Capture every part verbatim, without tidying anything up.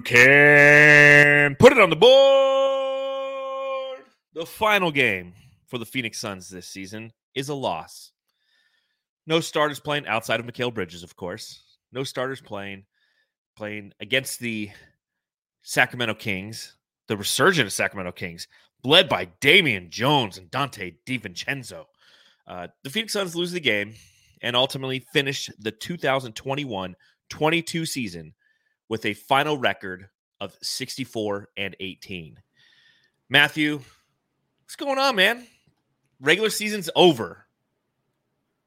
You can put it on the board. The final game for the Phoenix Suns this season is a loss. No starters playing outside of Mikal Bridges, of course. No starters playing, playing against the Sacramento Kings, the resurgent of Sacramento Kings, led by Damian Jones and Donte DiVincenzo. Uh, the Phoenix Suns lose the game and ultimately finish the two thousand twenty-one twenty-two season with a final record of sixty-four and eighteen. Matthew, what's going on, man? Regular season's over.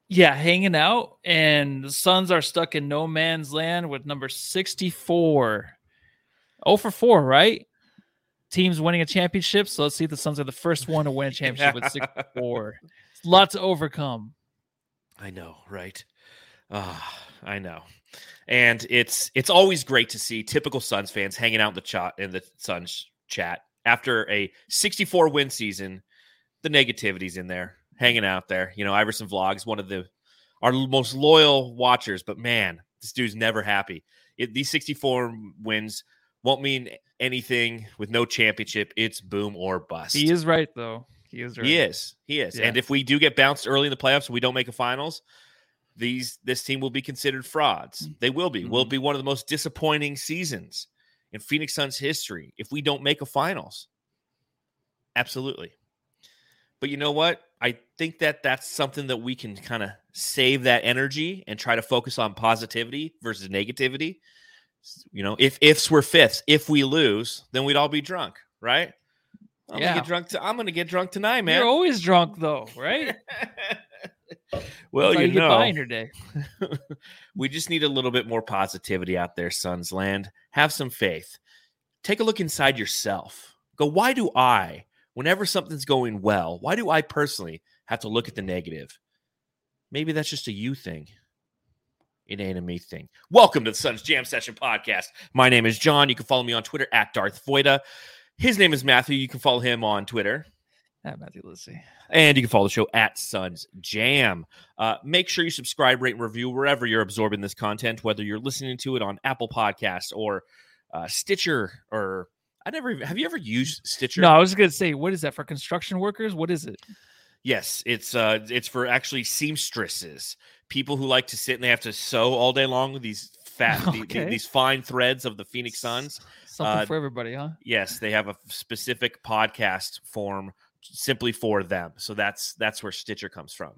Yeah, hanging out, and the Suns are stuck in no man's land with number sixty-four. oh for four, right? Teams winning a championship, so let's see if the Suns are the first one to win a championship with sixty-four. It's a lot to overcome. I know, right? Uh, I know. And it's it's always great to see typical Suns fans hanging out in the, ch- in the Suns chat. After a sixty-four win season, the negativity's in there, hanging out there. You know, Iverson Vlogs, one of the our most loyal watchers, but man, this dude's never happy. It, these sixty-four wins won't mean anything with no championship. It's boom or bust. He is right, though. He is right. He is. He is. Yeah. And if we do get bounced early in the playoffs and we don't make a finals, these this team will be considered frauds. They will be. Mm-hmm. Will be one of the most disappointing seasons in Phoenix Suns history if we don't make a finals. Absolutely. But you know what? I think that that's something that we can kind of save that energy and try to focus on positivity versus negativity. You know, if ifs were fifths, if we lose, then we'd all be drunk, right? I'm yeah. gonna get drunk. T- I'm gonna get drunk tonight, man. You're always drunk, though, right? Well, you, you know, get by in your day. We just need a little bit more positivity out there, Suns land. Have some faith. Take a look inside yourself. Go, why do I, whenever something's going well, why do I personally have to look at the negative? Maybe that's just a you thing. It ain't a me thing. Welcome to the Suns Jam Session Podcast. My name is John. You can follow me on Twitter at Darth Voida. His name is Matthew. You can follow him on Twitter. At Matthew Lissy. And you can follow the show at Suns Jam. Uh, make sure you subscribe, rate, and review wherever you're absorbing this content, whether you're listening to it on Apple Podcasts or uh, Stitcher. Or I never even, have you ever used Stitcher? No, I was going to say, what is that for construction workers? What is it? Yes, it's uh, it's for actually seamstresses, people who like to sit and they have to sew all day long with these fat, okay. the, the, these fine threads of the Phoenix Suns. Something uh, for everybody, huh? Yes, they have a specific podcast form simply for them. So that's that's where Stitcher comes from.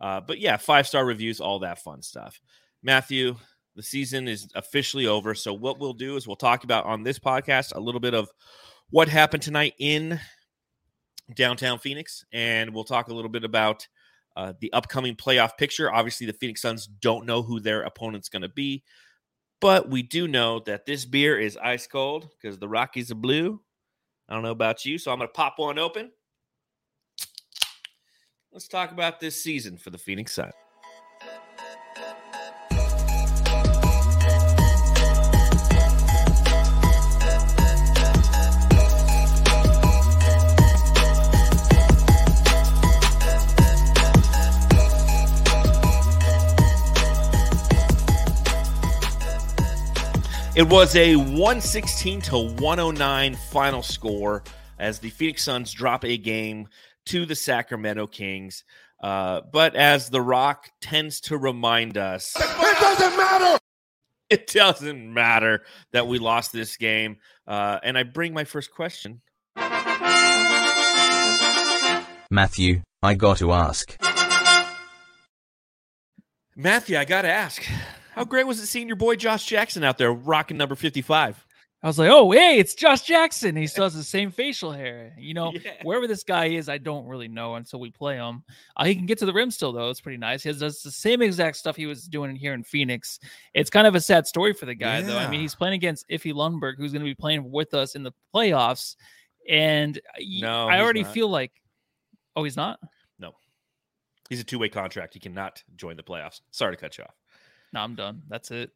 Uh, but yeah, five-star reviews, all that fun stuff. Matthew, the season is officially over. So what we'll do is we'll talk about on this podcast a little bit of what happened tonight in downtown Phoenix. And we'll talk a little bit about uh, the upcoming playoff picture. Obviously, the Phoenix Suns don't know who their opponent's going to be. But we do know that this beer is ice cold because the Rockies are blue. I don't know about you, so I'm going to pop one open. Let's talk about this season for the Phoenix Suns. It was a one sixteen to one oh nine final score as the Phoenix Suns drop a game to the Sacramento Kings. Uh, but as The Rock tends to remind us, it doesn't matter. It doesn't matter that we lost this game. Uh, and I bring my first question. Matthew, I got to ask. Matthew, I got to ask. How great was it seeing your boy Josh Jackson out there rocking number fifty-five? I was like, oh, hey, it's Josh Jackson. He still has the same facial hair. You know, yeah. Wherever this guy is, I don't really know until we play him. Uh, he can get to the rim still, though. It's pretty nice. He does the same exact stuff he was doing here in Phoenix. It's kind of a sad story for the guy, yeah. though. I mean, he's playing against Iffy Lundberg, who's going to be playing with us in the playoffs. And no, I already not. feel like, oh, he's not? No. He's a two-way contract. He cannot join the playoffs. Sorry to cut you off. No, I'm done. That's it.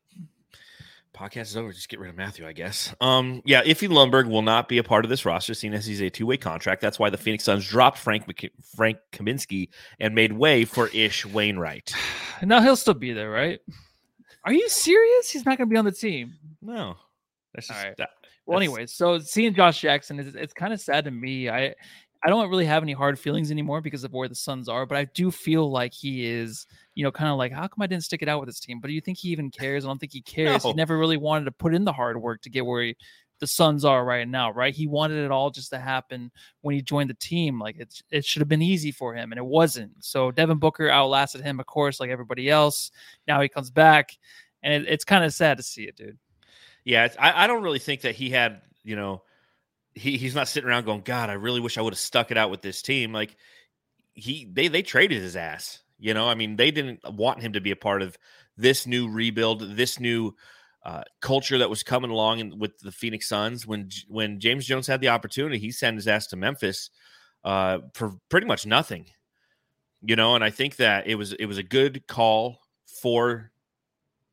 Podcast is over. Just get rid of Matthew, I guess. Um, yeah, Iffy Lundberg will not be a part of this roster, seeing as he's a two-way contract. That's why the Phoenix Suns dropped Frank McK- Frank Kaminsky and made way for Ish Wainwright. Now he'll still be there, right? Are you serious? He's not going to be on the team. No. That's just, all right. That, well, that's... anyways, so seeing Josh Jackson is it's kind of sad to me. I I don't really have any hard feelings anymore because of where the Suns are, but I do feel like he is, you know, kind of like, how come I didn't stick it out with this team? But do you think he even cares? I don't think he cares. No. He never really wanted to put in the hard work to get where he, the Suns are right now, right? He wanted it all just to happen when he joined the team. Like it's, it should have been easy for him, and it wasn't. So Devin Booker outlasted him, of course, like everybody else. Now he comes back, and it, it's kind of sad to see it, dude. Yeah, it's, I, I don't really think that he had, you know, He he's not sitting around going, God, I really wish I would have stuck it out with this team. Like he, they, they traded his ass, you know, I mean, they didn't want him to be a part of this new rebuild, this new uh, culture that was coming along in, with the Phoenix Suns. When, when James Jones had the opportunity, he sent his ass to Memphis uh, for pretty much nothing, you know? And I think that it was, it was a good call for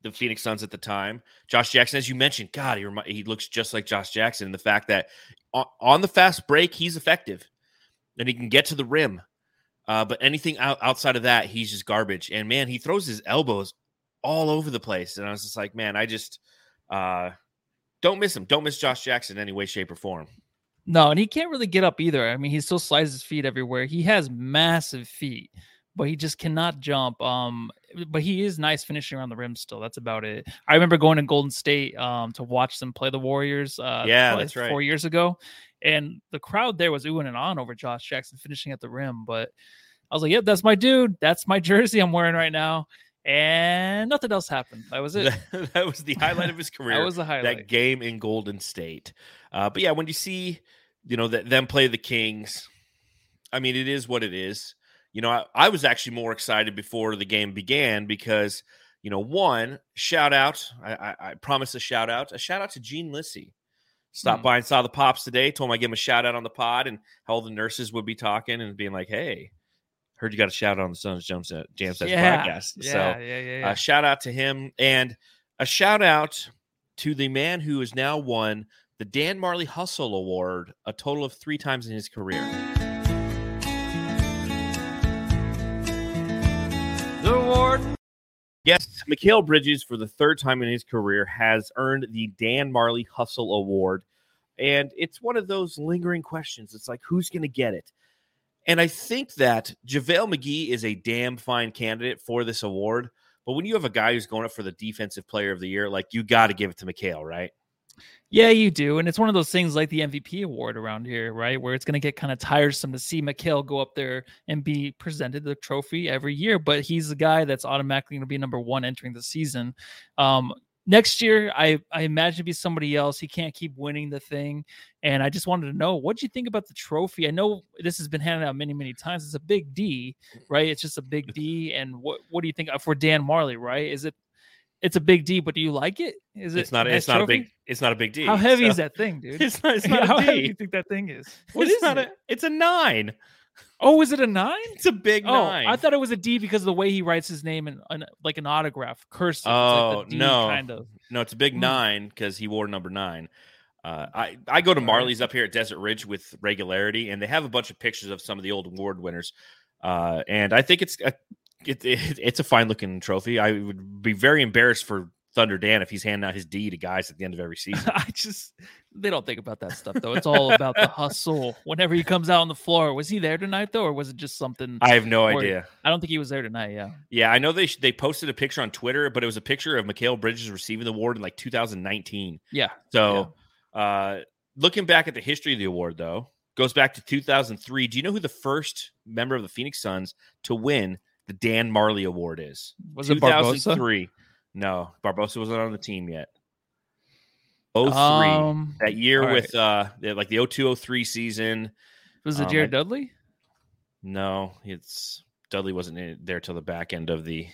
the Phoenix Suns at the time. Josh Jackson, as you mentioned, God, he, rem- he looks just like Josh Jackson. And the fact that on, on the fast break, he's effective and he can get to the rim. Uh, but anything out, outside of that, he's just garbage. And man, he throws his elbows all over the place. And I was just like, man, I just uh, don't miss him. Don't miss Josh Jackson in any way, shape, or form. No, and he can't really get up either. I mean, he still slides his feet everywhere. He has massive feet, but he just cannot jump. Um, but he is nice finishing around the rim still. That's about it. I remember going to Golden State um, to watch them play the Warriors uh, yeah, that's right. four years ago. And the crowd there was oohing and ahhing over Josh Jackson finishing at the rim. But I was like, yep, that's my dude. That's my jersey I'm wearing right now. And nothing else happened. That was it. That was the highlight of his career. That was the highlight. That game in Golden State. Uh, but yeah, when you see, you know, that them play the Kings, I mean, it is what it is. You know, I, I was actually more excited before the game began because, you know, one, shout out. I, I, I promised a shout out. A shout out to Gene Lissy. Stopped mm. by and saw the Pops today. Told him I'd give him a shout out on the pod and how all the nurses would be talking and being like, hey, heard you got a shout out on the Suns Jam Session yeah. podcast. Yeah, so yeah, yeah, yeah. Uh, shout out to him. And a shout out to the man who has now won the Dan Majerle Hustle Award a total of three times in his career. Yes, Mikal Bridges, for the third time in his career, has earned the Dan Majerle Hustle Award. And it's one of those lingering questions. It's like, who's going to get it? And I think that JaVale McGee is a damn fine candidate for this award. But when you have a guy who's going up for the Defensive Player of the Year, like, you got to give it to Mikal, right? Yeah, you do. And it's one of those things like the M V P award around here, right? Where it's going to get kind of tiresome to see Mikal go up there and be presented the trophy every year. But he's the guy that's automatically going to be number one entering the season. Um, next year, I, I imagine it'd be somebody else. He can't keep winning the thing. And I just wanted to know, what do you think about the trophy? I know this has been handed out many, many times. It's a big D, right? It's just a big D. And what, what do you think for Dan Majerle, right? Is it? It's a big D, but do you like it? Is it? It's not. It's not trophy? a big. It's not a big D. How heavy so. is that thing, dude? It's not. It's not How a D. heavy do you think that thing is? What it's is not it? A, it's a nine. Oh, is it a nine? It's a big oh, nine. I thought it was a D because of the way he writes his name and like an autograph cursive. Oh like D, no, kind of. No, it's a big mm. nine because he wore number nine. Uh, I I go to Marley's up here at Desert Ridge with regularity, and they have a bunch of pictures of some of the old award winners, uh, and I think it's a. It, it, it's a fine-looking trophy. I would be very embarrassed for Thunder Dan if he's handing out his D to guys at the end of every season. I just they don't think about that stuff, though. It's all about the hustle. Whenever he comes out on the floor, was he there tonight, though, or was it just something? I have no or, idea. I don't think he was there tonight, yeah. Yeah, I know they they posted a picture on Twitter, but it was a picture of Mikal Bridges receiving the award in, like, two thousand nineteen. Yeah. So yeah. Uh, looking back at the history of the award, though, goes back to two thousand three. Do you know who the first member of the Phoenix Suns to win the Dan Majerle Award is? Was it two thousand three? Barbosa? No, Barbosa wasn't on the team yet. oh three, um, that year right. with uh, like the oh two oh three season. Was it um, Jared Dudley? No, it's Dudley wasn't in there till the back end of the.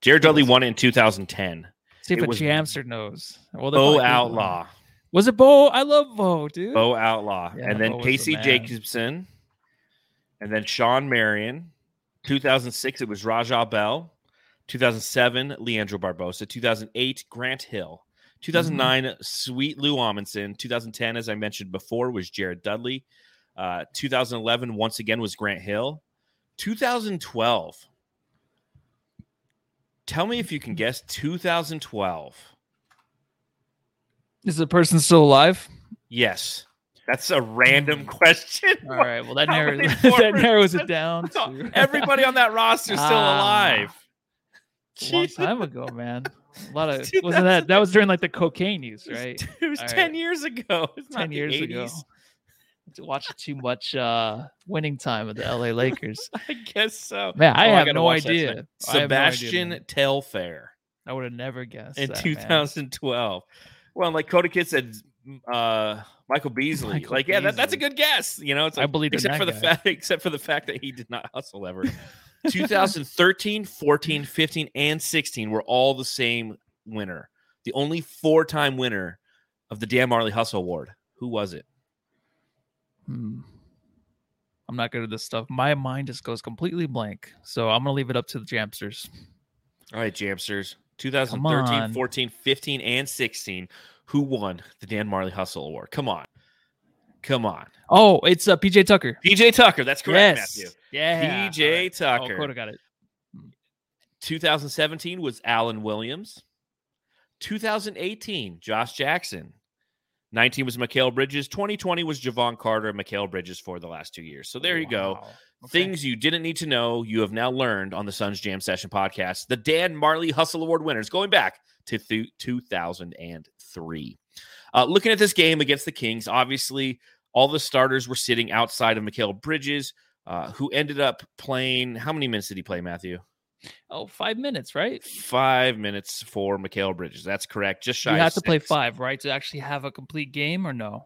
Jared Dudley won it in two thousand ten. See if it was Jamster knows. Well, Bo Outlaw. Was it Bo? I love Bo, dude. Bo Outlaw, yeah, and then Bo Casey the Jacobson, and then Sean Marion. two thousand six, it was Rajah Bell. two thousand seven, Leandro Barbosa. two thousand eight, Grant Hill. two thousand nine, mm-hmm. Sweet Lou Amundson. two thousand ten, as I mentioned before, was Jared Dudley. Uh, two thousand eleven, once again, was Grant Hill. two thousand twelve. Tell me if you can guess. two thousand twelve. Is the person still alive? Yes. That's a random question. All right. Well, that narrows, that narrows it down. To... Everybody on that roster is still ah, alive. A long time ago, man. A lot of Dude, wasn't that that was during like the cocaine use, right? It was All ten right. years ago. It's ten not years the eighties. Ago. Watched too much uh, winning time with the L A Lakers. I guess so. Man, I, oh, have, I, no I have no idea. Sebastian Telfair. I would have never guessed in that, two thousand twelve. Man. Well, like Coda Kidd said, uh, Michael Beasley. Michael like, Beasley. yeah, that, that's a good guess. You know, it's like, I believe except for guy. the fact except for the fact that he did not hustle ever. twenty thirteen, fourteen, fifteen, and sixteen were all the same winner. The only four-time winner of the Dan Majerle Hustle Award. Who was it? Hmm. I'm not good at this stuff. My mind just goes completely blank. So I'm going to leave it up to the Jamsters. All right, Jamsters. twenty thirteen, fourteen, fifteen, and sixteen. Who won the Dan Majerle Hustle Award? Come on. Come on. Oh, it's uh, P J Tucker. P J Tucker. That's correct, yes. Matthew. Yeah. P J right. Tucker. Oh, Coda got it. twenty seventeen was Allen Williams. twenty eighteen, Josh Jackson. nineteen was Mikal Bridges. twenty twenty was Javon Carter and Mikal Bridges for the last two years. So there wow. you go. Okay. Things you didn't need to know, you have now learned on the Suns Jam Session podcast. The Dan Majerle Hustle Award winners going back to th- two thousand three. Uh, looking at this game against the Kings, obviously all the starters were sitting outside of Mikal Bridges, uh, who ended up playing. How many minutes did he play, Matthew? Oh, five minutes, right? Five minutes for Mikal Bridges. That's correct. Just shy. You have to play five, right, to actually have a complete game, or no?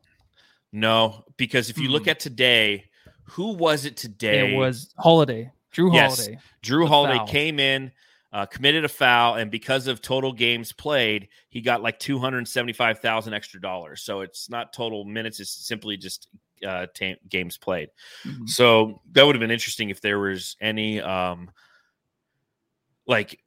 No, because if you hmm. look at today, who was it today? It was Holiday, Drew Holiday. Yes, Drew Holiday foul. came in, uh, committed a foul, and because of total games played, he got like two hundred seventy-five thousand extra dollars. So it's not total minutes; it's simply just uh, t- games played. Mm-hmm. So that would have been interesting if there was any. Um, Like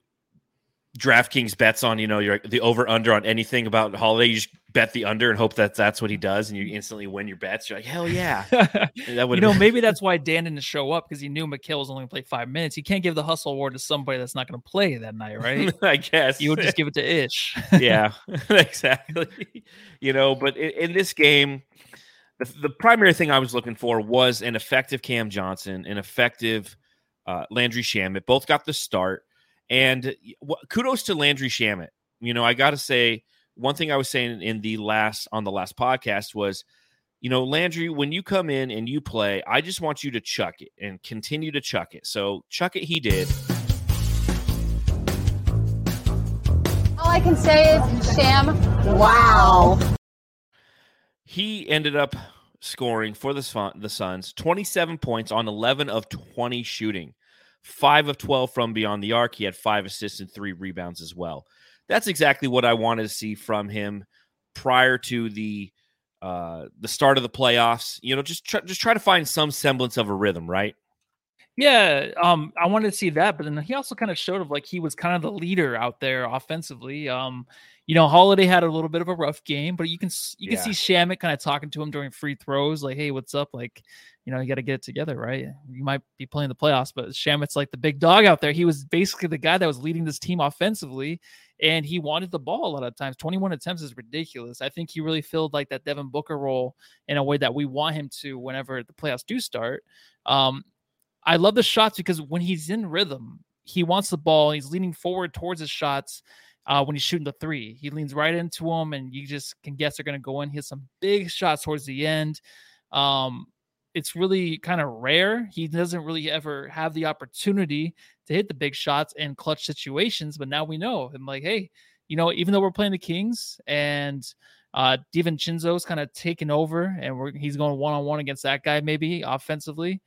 DraftKings bets on, you know, you're the over under on anything about Holiday. You just bet the under and hope that that's what he does, and you instantly win your bets. You're like, hell yeah! That you know, been... maybe that's why Dan didn't show up, because he knew Mikal was only going to play five minutes. He can't give the hustle award to somebody that's not going to play that night, right? I guess you would just give it to Ish. Yeah, exactly. You know, but in, in this game, the, the primary thing I was looking for was an effective Cam Johnson, an effective uh, Landry Shamet. Both got the start. And kudos to Landry Shamet. You know, I got to say, one thing I was saying in the last on the last podcast was, you know, Landry, when you come in and you play, I just want you to chuck it and continue to chuck it. So chuck it, he did. All I can say is, Sham, wow. He ended up scoring for the, the Suns twenty-seven points on eleven of twenty shooting. five of twelve from beyond the arc. He had five assists and three rebounds as well. That's exactly what I wanted to see from him prior to the uh, the start of the playoffs. You know, just try, just try to find some semblance of a rhythm, right? Yeah, um, I wanted to see that, but then he also kind of showed of like he was kind of the leader out there offensively. Um, you know, Holiday had a little bit of a rough game, but you can you can yeah. see Shamet kind of talking to him during free throws, like, "Hey, what's up?" Like, you know, you got to get it together, right? You might be playing the playoffs, but Shamet's like the big dog out there. He was basically the guy that was leading this team offensively, and he wanted the ball a lot of times. twenty-one attempts is ridiculous. I think he really filled like that Devin Booker role in a way that we want him to whenever the playoffs do start. Um, I love the shots because when he's in rhythm, he wants the ball. He's leaning forward towards his shots. Uh, when he's shooting the three, he leans right into them, and you just can guess they're going to go in. He has some big shots towards the end. Um, it's really kind of rare. He doesn't really ever have the opportunity to hit the big shots in clutch situations, but now we know. I'm like, hey, you know, even though we're playing the Kings and uh, DiVincenzo's kind of taken over, and we're, he's going one-on-one against that guy maybe offensively,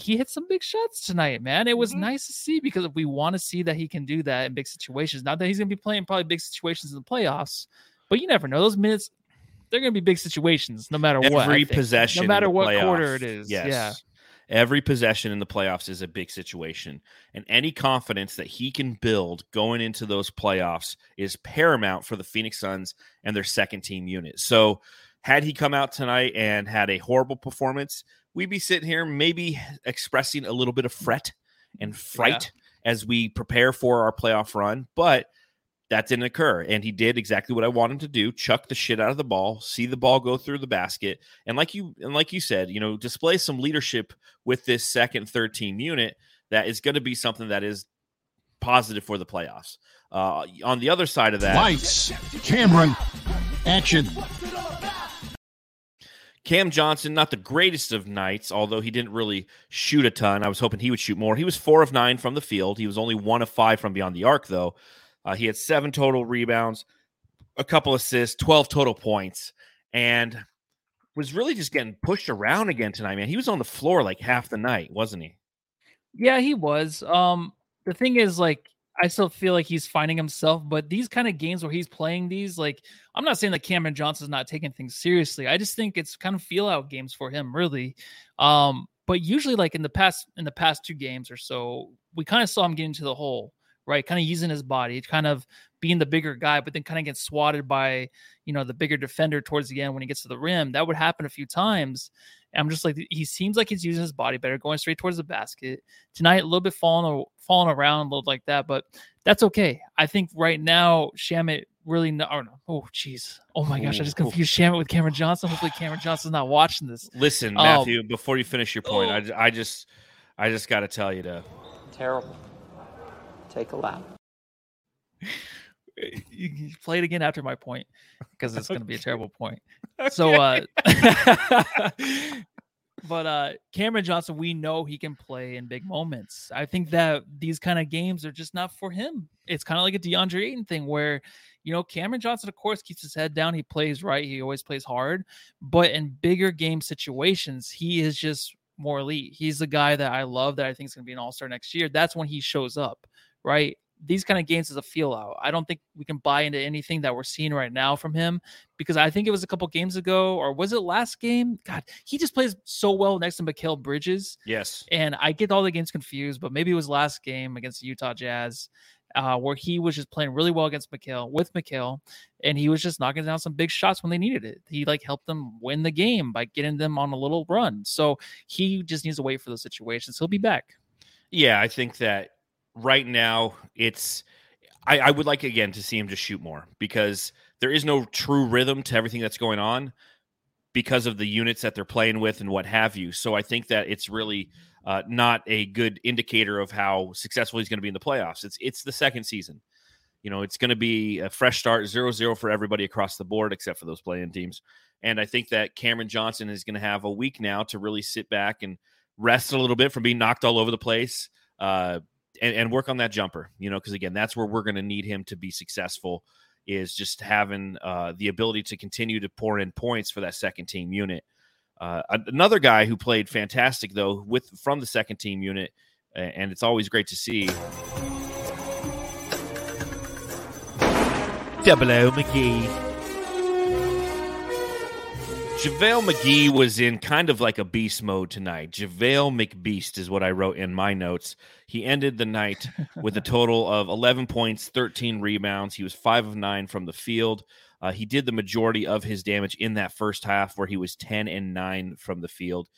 he hit some big shots tonight, man. It was mm-hmm. nice to see, because if we want to see that he can do that in big situations, not that he's going to be playing probably big situations in the playoffs, but you never know. Those minutes, they're going to be big situations no matter Every what. Every possession, no matter what playoffs, quarter it is. Yes. Yeah. Every possession in the playoffs is a big situation, and any confidence that he can build going into those playoffs is paramount for the Phoenix Suns and their second team unit. So had he come out tonight and had a horrible performance, we'd be sitting here maybe expressing a little bit of fret and fright yeah. as we prepare for our playoff run. But that didn't occur. And he did exactly what I want him to do. Chuck the shit out of the ball, see the ball go through the basket. And like you, and like you said, you know, display some leadership with this second thirteen unit. That is going to be something that is positive for the playoffs. Uh, on the other side of that, lights, Cameron, action. Cam Johnson, not the greatest of nights, although he didn't really shoot a ton. I was hoping he would shoot more. He was four of nine from the field. He was only one of five from beyond the arc, though. Uh, he had seven total rebounds, a couple assists, twelve total points, and was really just getting pushed around again tonight, man. He was on the floor like half the night, wasn't he? Yeah, he was. Um, the thing is, like, I still feel like he's finding himself, but these kind of games where he's playing these, like, I'm not saying that Cameron Johnson's not taking things seriously. I just think it's kind of feel out games for him, really. Um, but usually, like in the past, in the past two games or so, we kind of saw him get into the hole, right? Kind of using his body, kind of being the bigger guy, but then kind of gets swatted by, you know, the bigger defender towards the end when he gets to the rim. That would happen a few times. I'm just like, he seems like he's using his body better, going straight towards the basket. Tonight, a little bit falling falling around a little like that, but that's okay. I think right now, Shamet really, no, oh, no. oh, geez. Oh, my gosh, I just confused Shamet with Cameron Johnson. Hopefully Cameron Johnson's not watching this. Listen, Matthew, um, before you finish your point, oh. I, I just I just got to tell you to. Terrible. Take a lap. You play it again after my point because it's going to be a terrible point. Okay. So, uh, but uh, Cameron Johnson, we know he can play in big moments. I think that these kind of games are just not for him. It's kind of like a DeAndre Ayton thing where, you know, Cameron Johnson, of course, keeps his head down. He plays right. He always plays hard. But in bigger game situations, he is just more elite. He's the guy that I love that I think is going to be an all-star next year. That's when he shows up, right? These kind of games is a feel out. I don't think we can buy into anything that we're seeing right now from him because I think it was a couple games ago, or was it last game? God, he just plays so well next to Mikal Bridges. Yes. And I get all the games confused, but maybe it was last game against the Utah Jazz uh, where he was just playing really well against Mikal, with Mikal, and he was just knocking down some big shots when they needed it. He like helped them win the game by getting them on a little run. So he just needs to wait for those situations. He'll be back. Yeah, I think that right now, it's I, I would like, again, to see him just shoot more because there is no true rhythm to everything that's going on because of the units that they're playing with and what have you. So I think that it's really uh, not a good indicator of how successful he's going to be in the playoffs. It's it's the second season. You know, it's going to be a fresh start, zero zero for everybody across the board except for those play-in teams. And I think that Cameron Johnson is going to have a week now to really sit back and rest a little bit from being knocked all over the place. Uh And, and work on that jumper, you know, because, again, that's where we're going to need him to be successful is just having uh, the ability to continue to pour in points for that second team unit. Uh, another guy who played fantastic, though, with from the second team unit, and it's always great to see. Double O McGee. JaVale McGee was in kind of like a beast mode tonight. JaVale McBeast is what I wrote in my notes. He ended the night with a total of eleven points, thirteen rebounds. He was five of nine from the field. Uh, he did the majority of his damage in that first half where he was ten and nine from the field.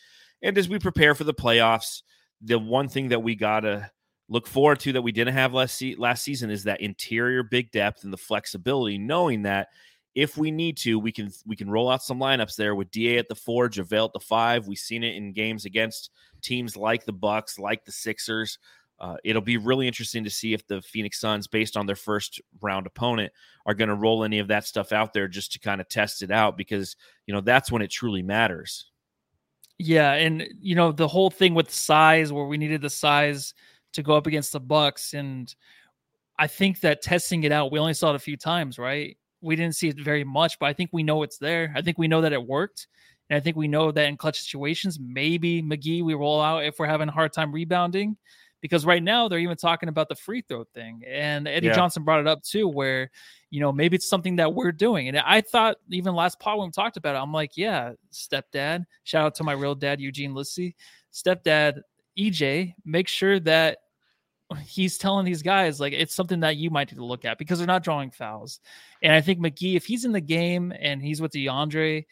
And as we prepare for the playoffs, the one thing that we got to look forward to that we didn't have last, se- last season is that interior big depth and the flexibility, knowing that if we need to, we can we can roll out some lineups there with D A at the four, JaVale at the five. We've seen it in games against teams like the Bucks, like the Sixers. Uh, it'll be really interesting to see if the Phoenix Suns, based on their first-round opponent, are going to roll any of that stuff out there just to kind of test it out because, you know, that's when it truly matters. Yeah, and, you know, the whole thing with size where we needed the size to go up against the Bucks, and I think that testing it out, we only saw it a few times, right? We didn't see it very much, but I think we know it's there. I think we know that it worked. And I think we know that in clutch situations, maybe McGee, we roll out if we're having a hard time rebounding, because right now they're even talking about the free throw thing. And Eddie yeah. Johnson brought it up too, where, you know, maybe it's something that we're doing. And I thought even last pod when we talked about it, I'm like, yeah, stepdad, shout out to my real dad, Eugene Lissy, stepdad, E J, make sure that he's telling these guys like it's something that you might need to look at because they're not drawing fouls. And I think McGee, if he's in the game and he's with DeAndre,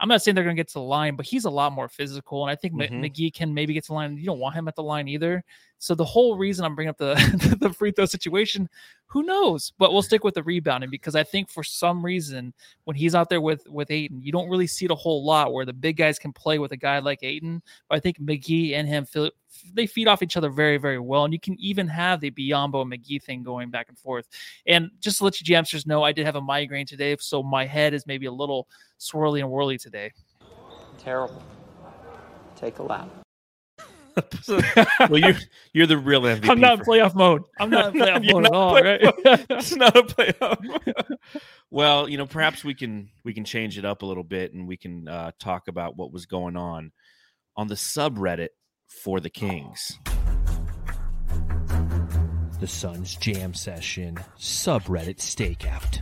I'm not saying they're going to get to the line, but he's a lot more physical. And I think mm-hmm. McGee can maybe get to the line. You don't want him at the line either. So the whole reason I'm bringing up the, the free throw situation, who knows? But we'll stick with the rebounding because I think for some reason when he's out there with, with Ayton, you don't really see it a whole lot where the big guys can play with a guy like Ayton. But I think McGee and him, feel, they feed off each other very, very well. And you can even have the Biyombo McGee thing going back and forth. And just to let you Jamsters know, I did have a migraine today, so my head is maybe a little swirly and whirly today. Terrible. Take a lap. Well, you're you're the real M V P. I'm not in playoff mode. I'm not in playoff mode at all, right? It's not a playoff. Well, you know, perhaps we can we can change it up a little bit, and we can uh, talk about what was going on on the subreddit for the Kings. The Suns Jam Session subreddit stakeout.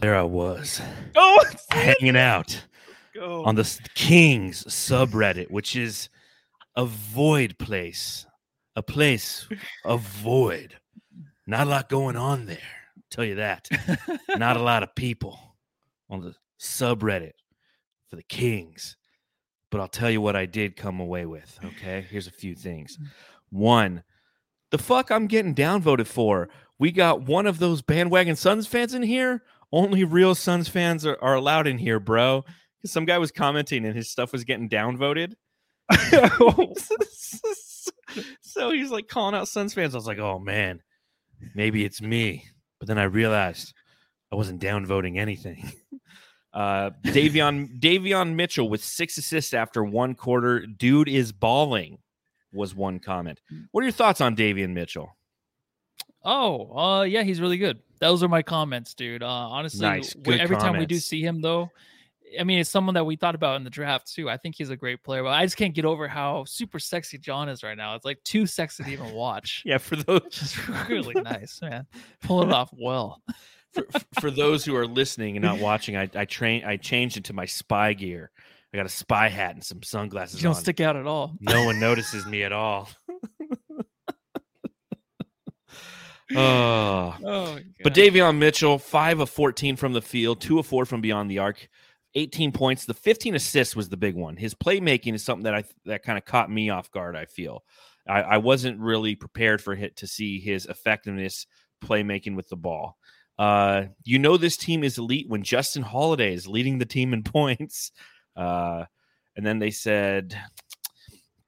There I was, oh, hanging out Go. on the Kings subreddit, which is a void place, a place of void. Not a lot going on there, I'll tell you that. Not a lot of people on the subreddit for the Kings. But I'll tell you what I did come away with, okay? Here's a few things. One, the fuck I'm getting downvoted for? We got one of those bandwagon Suns fans in here? Only real Suns fans are, are allowed in here, bro. Because some guy was commenting and his stuff was getting downvoted. So he's like calling out Suns fans. I was like, oh, man, maybe it's me. But then I realized I wasn't downvoting anything. Uh, Davion, Davion Mitchell with six assists after one quarter. Dude is balling was one comment. What are your thoughts on Davion Mitchell? Oh, uh, yeah, he's really good. Those are my comments, dude. Uh, honestly, nice. Good every comments. Time we do see him, though, I mean, it's someone that we thought about in the draft, too. I think he's a great player, but I just can't get over how super sexy John is right now. It's like too sexy to even watch. Yeah, for those. It's really nice, man. Pull it off well. for, for those who are listening and not watching, I, I, train, I changed it to my spy gear. I got a spy hat and some sunglasses on. You don't on. stick out at all. No one notices me at all. Oh, oh but Davion Mitchell, five of fourteen from the field, two of four from beyond the arc, eighteen points. The fifteen assists was the big one. His playmaking is something that I that kind of caught me off guard, I feel. I, I wasn't really prepared for hit to see his effectiveness playmaking with the ball. Uh, you know this team is elite when Justin Holiday is leading the team in points. Uh, and then they said...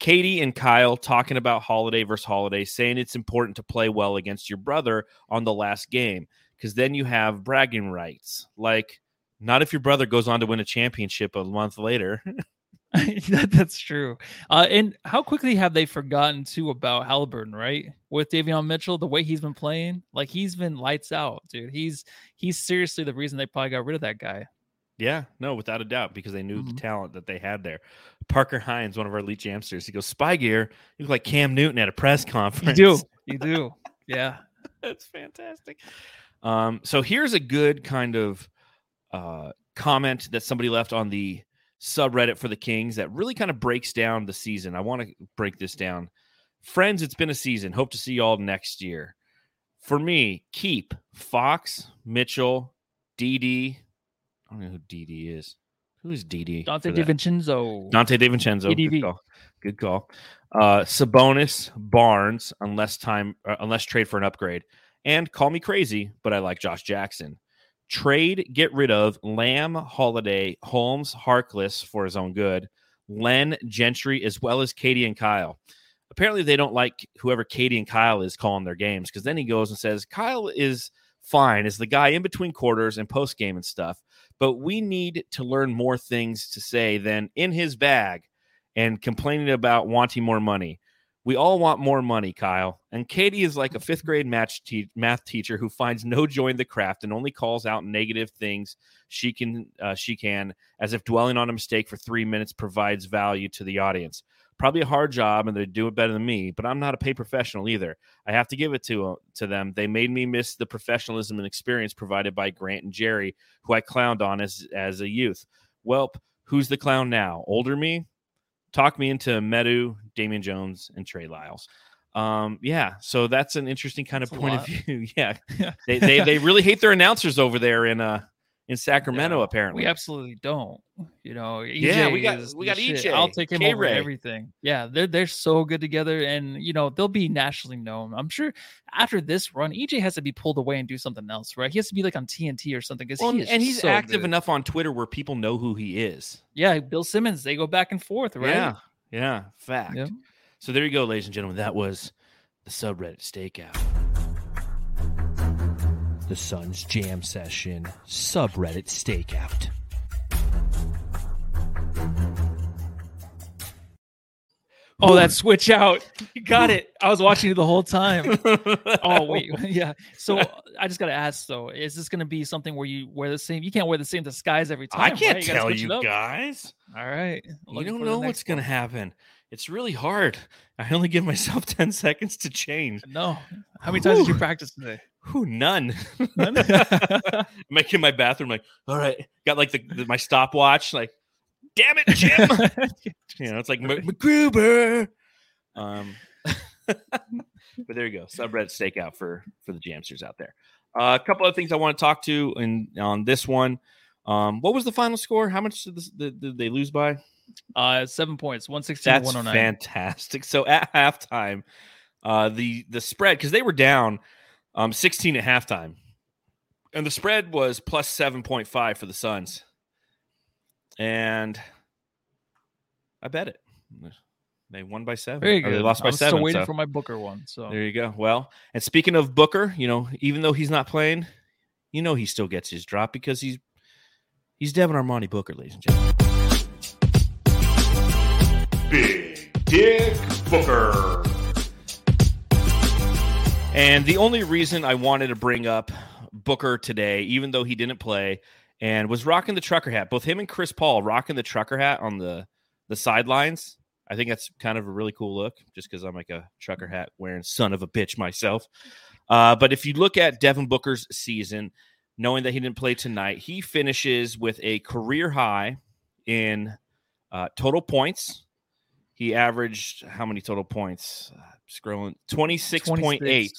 Katie and Kyle talking about Holiday versus Holiday, saying it's important to play well against your brother on the last game because then you have bragging rights. Like, not if your brother goes on to win a championship a month later. that, that's true. Uh, and how quickly have they forgotten, too, about Haliburton, right? With Davion Mitchell, the way he's been playing, like, he's been lights out, dude. He's he's seriously the reason they probably got rid of that guy. Yeah, no, without a doubt, because they knew mm-hmm. the talent that they had there. Parker Hines, one of our elite jamsters, he goes, spy gear, you look like Cam Newton at a press conference. You do, you do, yeah. That's fantastic. Um, so here's a good kind of uh, comment that somebody left on the subreddit for the Kings that really kind of breaks down the season. I want to break this down. Friends, it's been a season. Hope to see you all next year. For me, keep Fox, Mitchell, D D, I don't know who D D is. Who is D D? Donte DiVincenzo. Donte DiVincenzo. Good call. Good call. Uh, Sabonis, Barnes, unless time, uh, unless trade for an upgrade. And call me crazy, but I like Josh Jackson. Trade, get rid of Lamb, Holiday, Holmes, Harkless for his own good. Len, Gentry, as well as Katie and Kyle. Apparently, they don't like whoever Katie and Kyle is calling their games because then he goes and says, Kyle is fine, is the guy in between quarters and post game and stuff. But we need to learn more things to say than in his bag and complaining about wanting more money. We all want more money, Kyle. And Katie is like a fifth grade match te- math teacher who finds no joy in the craft and only calls out negative things she can, uh, she can, as if dwelling on a mistake for three minutes provides value to the audience. Probably a hard job, and they do it better than me, but I'm not a paid professional either. I have to give it to, to them. They made me miss the professionalism and experience provided by Grant and Jerry, who I clowned on as, as a youth. Welp, who's the clown now? Older me? Talk me into Medu, Damian Jones, and Trey Lyles. Um, yeah, so that's an interesting kind of that's point of view. Yeah, they, they they really hate their announcers over there in uh in Sacramento, no, apparently. We absolutely don't. You know, E J yeah, we got we got E J. Shit. I'll take him K-Ray. Over everything. Yeah, they're they're so good together, and you know they'll be nationally known. I'm sure after this run, E J has to be pulled away and do something else, right? He has to be like on T N T or something. Well, he is and he's so active good. Enough on Twitter where people know who he is. Yeah, Bill Simmons. They go back and forth, right? Yeah, yeah, fact. Yeah. So there you go, ladies and gentlemen. That was the subreddit stakeout. The Suns Jam Session subreddit stakeout. Oh, that switch out. You got it. I was watching you the whole time. Oh, wait. Yeah. So I just got to ask, though, is this going to be something where you wear the same? You can't wear the same disguise every time. I can't right? you tell you guys. All right. You don't know what's going to happen. It's really hard. I only give myself ten seconds to change. No. How many times Whew. did you practice today? Who none. none? I'm in my bathroom like, all right. Got like the, the my stopwatch like, damn it, Jim. You know, it's like MacGruber. Um, but there you go. Subreddit stakeout for, for the Jamsters out there. Uh, a couple of things I want to talk to in, on this one. Um, what was the final score? How much did, this, did, did they lose by? Uh, seven points, one sixteen That's one oh nine. Fantastic. So at halftime, uh, the, the spread, because they were down um, sixteen at halftime, and the spread was plus seven point five for the Suns. And I bet it. They won by seven. There you go. They lost by seven. I'm still waiting so. for my Booker one. So there you go. Well, and speaking of Booker, you know, even though he's not playing, you know, he still gets his drop because he's he's Devin Armani Booker, ladies and gentlemen. Big Dick Booker. And the only reason I wanted to bring up Booker today, even though he didn't play, and was rocking the trucker hat. Both him and Chris Paul rocking the trucker hat on the, the sidelines. I think that's kind of a really cool look, just because I'm like a trucker hat wearing son of a bitch myself. Uh, but if you look at Devin Booker's season, knowing that he didn't play tonight, he finishes with a career high in uh, total points. He averaged how many total points? Uh, scrolling. twenty-six point eight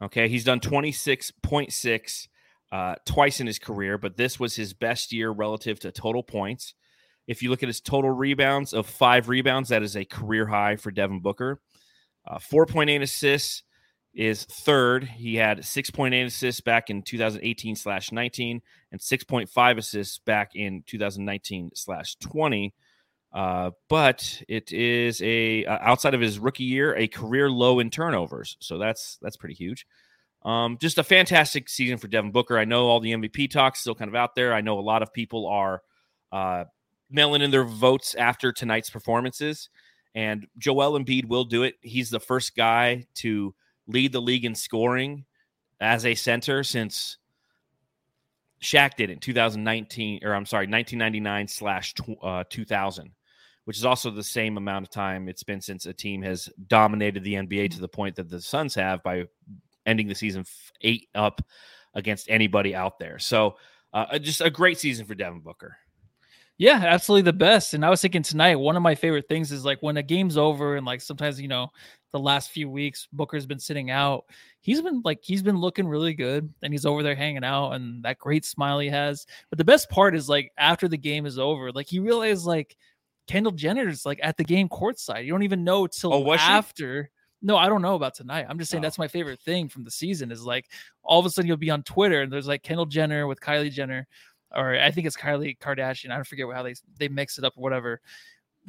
Okay, he's done twenty-six point six Uh, twice in his career, but this was his best year relative to total points. If you look at his total rebounds of five rebounds, that is a career high for Devin Booker. Uh, four point eight assists is third. He had six point eight assists back in two thousand eighteen slash nineteen and six point five assists back in two thousand nineteen slash twenty Uh, but it is a uh, outside of his rookie year, a career low in turnovers. So that's that's pretty huge. Um, just a fantastic season for Devin Booker. I know all the M V P talk's still kind of out there. I know a lot of people are uh, mailing in their votes after tonight's performances, and Joel Embiid will do it. He's the first guy to lead the league in scoring as a center since Shaq did it in two thousand nineteen or I'm sorry, nineteen ninety-nine slash two thousand which is also the same amount of time it's been since a team has dominated the N B A to the point that the Suns have by ending the season eight up against anybody out there. So uh, just a great season for Devin Booker. Yeah, absolutely the best. And I was thinking tonight, one of my favorite things is like when a game's over and like sometimes, you know, the last few weeks, Booker's been sitting out. He's been like, he's been looking really good and he's over there hanging out and that great smile he has. But the best part is like after the game is over, like he realized like Kendall Jenner's like at the game courtside. You don't even know till oh, after. She? No, I don't know about tonight. I'm just saying oh. that's my favorite thing from the season is like all of a sudden you'll be on Twitter and there's like Kendall Jenner with Kylie Jenner, or I think it's Kylie Kardashian. I don't forget how they, they mix it up or whatever,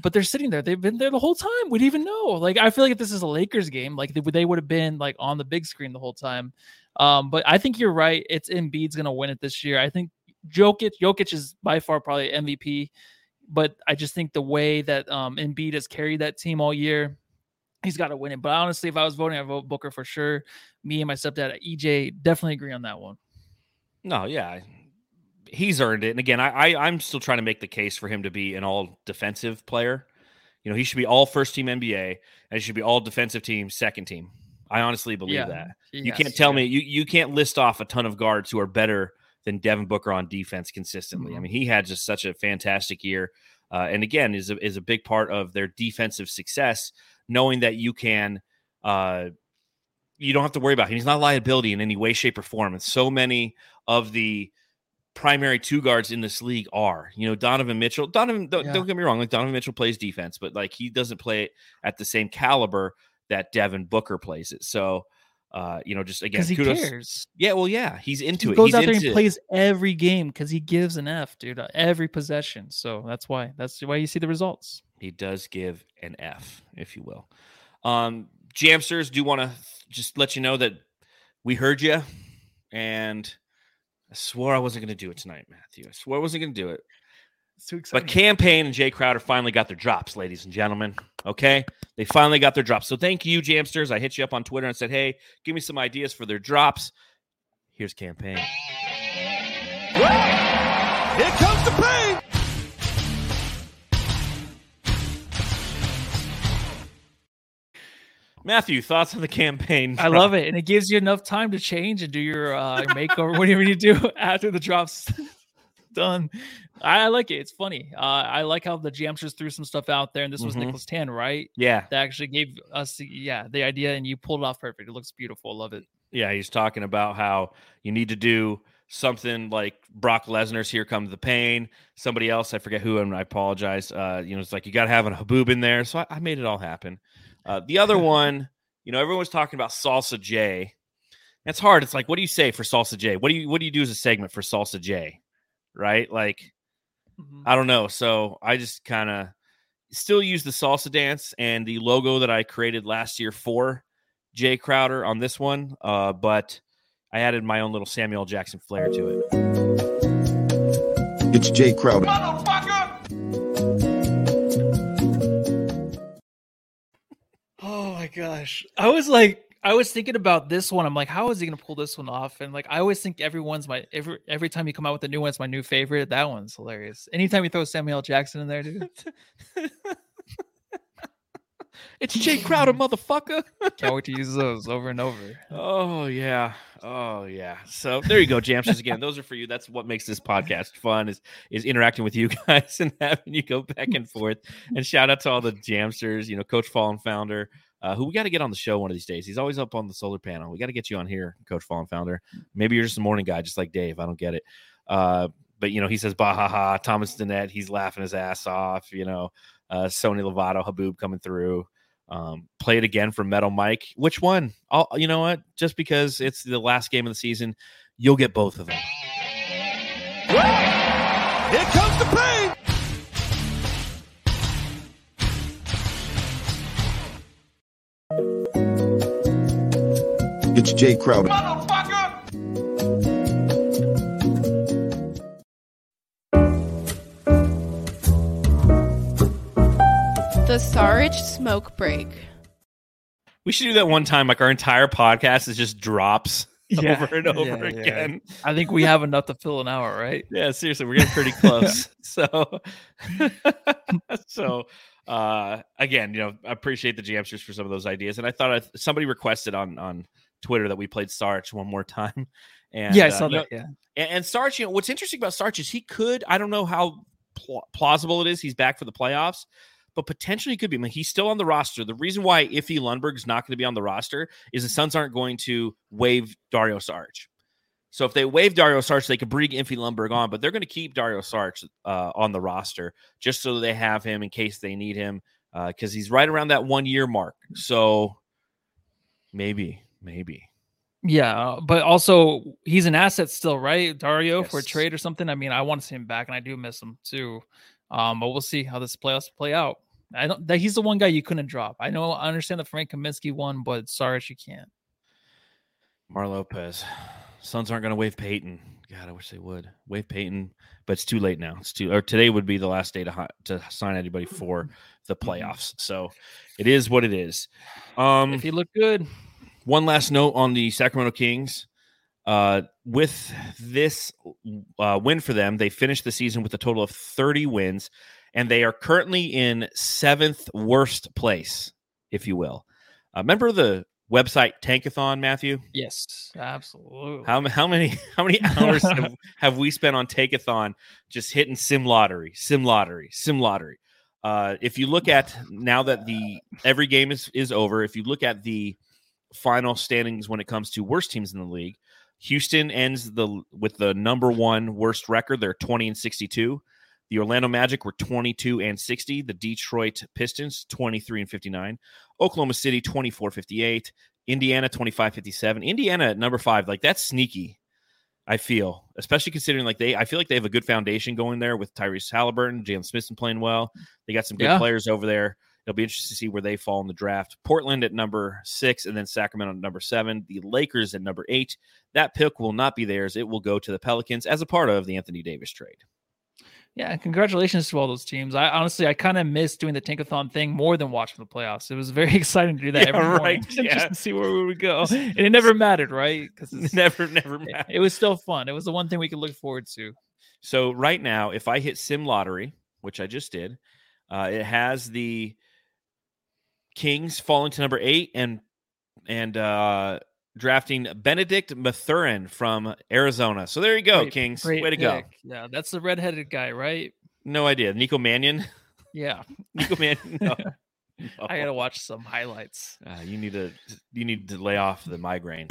but they're sitting there. They've been there the whole time. We'd even know. Like, I feel like if this is a Lakers game, like they, they would have been like on the big screen the whole time. Um, but I think you're right. It's Embiid's going to win it this year. I think Jokic, Jokic is by far probably M V P, but I just think the way that um, Embiid has carried that team all year, he's got to win it. But honestly, if I was voting, I'd vote Booker for sure. Me and my stepdad, E J, definitely agree on that one. No, yeah. He's earned it. And again, I, I, I'm still trying to make the case for him to be an all-defensive player. You know, he should be all first-team N B A, and he should be all defensive team, second team. I honestly believe yeah. that. Yes, you can't tell yeah. me. You, you can't list off a ton of guards who are better than Devin Booker on defense consistently. Mm-hmm. I mean, he had just such a fantastic year. Uh, and again, is a, is a big part of their defensive success, knowing that you can, uh, you don't have to worry about him. He's not a liability in any way, shape, or form. And so many of the primary two guards in this league are. You know, Donovan Mitchell, Donovan, don't, yeah. don't get me wrong, like Donovan Mitchell plays defense, but like he doesn't play it at the same caliber that Devin Booker plays it. So, uh, you know, just again, he kudos. Cares. Yeah, well, yeah, he's into he it. He goes he's out there and it. plays every game because he gives an F, dude, every possession. So that's why, that's why you see the results. He does give an F, if you will. Um, Jamsters, do want to just let you know that we heard you, and I swore I wasn't going to do it tonight, Matthew. I swore I wasn't going to do it. It's too exciting. But Campaign and Jay Crowder finally got their drops, ladies and gentlemen. Okay? They finally got their drops. So thank you, Jamsters. I hit you up on Twitter and said, hey, give me some ideas for their drops. Here's Campaign. Here comes the pain. Matthew, thoughts on the Campaign drop? I love it. And it gives you enough time to change and do your uh, makeover, whatever you do after the drop's done. I like it. It's funny. Uh, I like how the Jamsters threw some stuff out there. And this mm-hmm. was Nicholas Tan, right? Yeah. That actually gave us yeah the idea, and you pulled it off perfect. It looks beautiful. Love it. Yeah, he's talking about how you need to do something like Brock Lesnar's Here Comes the Pain. Somebody else, I forget who, and I apologize. Uh, you know, it's like you got to have a Haboob in there. So I, I made it all happen. Uh, the other one, you know, everyone was talking about Salsa J. That's hard. It's like, what do you say for Salsa J? What do you what do you do as a segment for Salsa J? Right? Like, mm-hmm. I don't know. So I just kind of still use the salsa dance and the logo that I created last year for Jay Crowder on this one. Uh, but I added my own little Samuel L Jackson flair to it. It's Jay Crowder. Oh my gosh. I was like, I was thinking about this one. I'm like, how is he going to pull this one off? And like, I always think everyone's my, every, every time you come out with a new one, it's my new favorite. That one's hilarious. Anytime you throw Samuel L Jackson in there, dude. It's Jay Crowder, motherfucker. Can't wait to use those over and over. Oh yeah. Oh yeah. So there you go, Jamsters. Again, those are for you. That's what makes this podcast fun is, is interacting with you guys and having you go back and forth. And shout out to all the Jamsters, you know, Coach Fallen Founder, Uh, who we got to get on the show one of these days. He's always up on the solar panel. We got to get you on here, Coach Fallen Founder. Maybe you're just a morning guy, just like Dave. I don't get it. Uh, but, you know, he says, bah, ha, ha, Thomas Dennett. He's laughing his ass off. You know, uh, Sony Lovato, Haboob coming through. Um, play it again for Metal Mike. Which one? I'll, you know what? Just because it's the last game of the season, you'll get both of them. Here comes the pain. It's Jay Crowder. The Saric Smoke Break. We should do that one time. Like our entire podcast is just drops yeah. over and over yeah, yeah. again. I think we have enough to fill an hour, right? Yeah, seriously, we're getting pretty close. so, so. Uh, again, you know, I appreciate the Jamsters for some of those ideas. And I thought I, somebody requested on, on Twitter that we played Saric one more time. And yeah, I saw uh, that. Yeah. And, and Saric, you know, what's interesting about Saric is he could, I don't know how pl- plausible it is. He's back for the playoffs, but potentially he could be. I mean, he's still on the roster. The reason why Iffy Lundberg is not going to be on the roster is the Suns aren't going to waive Dario Saric. So if they waive Dario Saric, they could bring Iffy Lundberg on, but they're going to keep Dario Saric uh, on the roster just so they have him in case they need him because uh, he's right around that one-year mark. So maybe, maybe. Yeah, but also he's an asset still, right, Dario, yes. for a trade or something? I mean, I want to see him back, and I do miss him too. Um, but we'll see how this playoffs play out. I don't. That he's the one guy you couldn't drop. I know. I understand that Frank Kaminsky won, but Saric you can't. Mar Lopez. Suns aren't going to waive Peyton. God, I wish they would waive Peyton, but it's too late now. It's too, or today would be the last day to to sign anybody for the playoffs. So it is what it is. Um, if he looked good. One last note on the Sacramento Kings. Uh, with this uh, win for them, they finished the season with a total of thirty wins, and they are currently in seventh worst place, if you will. Uh, remember the website Tankathon, Matthew? Yes, absolutely. How, how many how many hours have, have we spent on Tankathon just hitting sim lottery, sim lottery, sim lottery? Uh, if you look at now that the every game is, is over, if you look at the final standings when it comes to worst teams in the league. Houston ends the with the number one worst record. They're twenty and sixty-two. The Orlando Magic were twenty-two and sixty. The Detroit Pistons, twenty-three and fifty-nine. Oklahoma City, twenty-four fifty-eight. Indiana, twenty-five fifty-seven. Indiana at number five, like that's sneaky, I feel, especially considering like they, I feel like they have a good foundation going there with Tyrese Haliburton, Jalen Smithson playing well. They got some good yeah. players over there. It'll be interesting to see where they fall in the draft. Portland at number six, and then Sacramento at number seven. The Lakers at number eight. That pick will not be theirs. It will go to the Pelicans as a part of the Anthony Davis trade. Yeah, and congratulations to all those teams. I honestly, I kind of missed doing the Tankathon thing more than watching the playoffs. It was very exciting to do that yeah, every morning right. yeah. just to see where we would go. And it never mattered, right? Because it never, never mattered. It, it was still fun. It was the one thing we could look forward to. So right now, if I hit Sim Lottery, which I just did, uh, it has the Kings falling to number eight and and uh, drafting Benedict Mathurin from Arizona. So there you go, great, Kings. Great Way to pick. go. Yeah, that's the redheaded guy, right? No idea. Nico Mannion? Yeah. Nico Mannion. No. No. I gotta watch some highlights. Uh, you need to you need to lay off the migraine.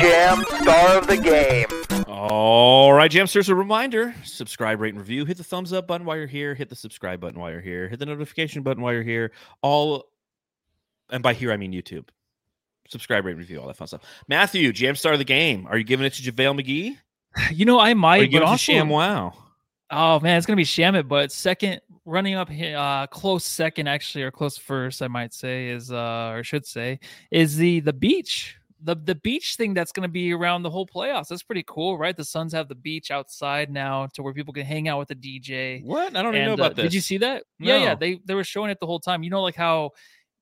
Jam star of the game. All right, Jamsters, a reminder, subscribe, rate, and review. Hit the thumbs up button while you're here. Hit the subscribe button while you're here. Hit the notification button while you're here. All, and by here, I mean YouTube. Subscribe, rate, and review, all that fun stuff. Matthew, Jamstar of the game. Are you giving it to JaVale McGee? You know, I might. Are you giving it to Sham Wow? Oh, man, it's going to be Shamet, but second, running up uh, close second, actually, or close first, I might say, is uh, or should say, is the the beach. The the beach thing that's going to be around the whole playoffs. That's pretty cool, right? The Suns have the beach outside now to where people can hang out with the D J. What? I don't even and, know about uh, this. Did you see that? No. Yeah, yeah. They they were showing it the whole time. You know, like how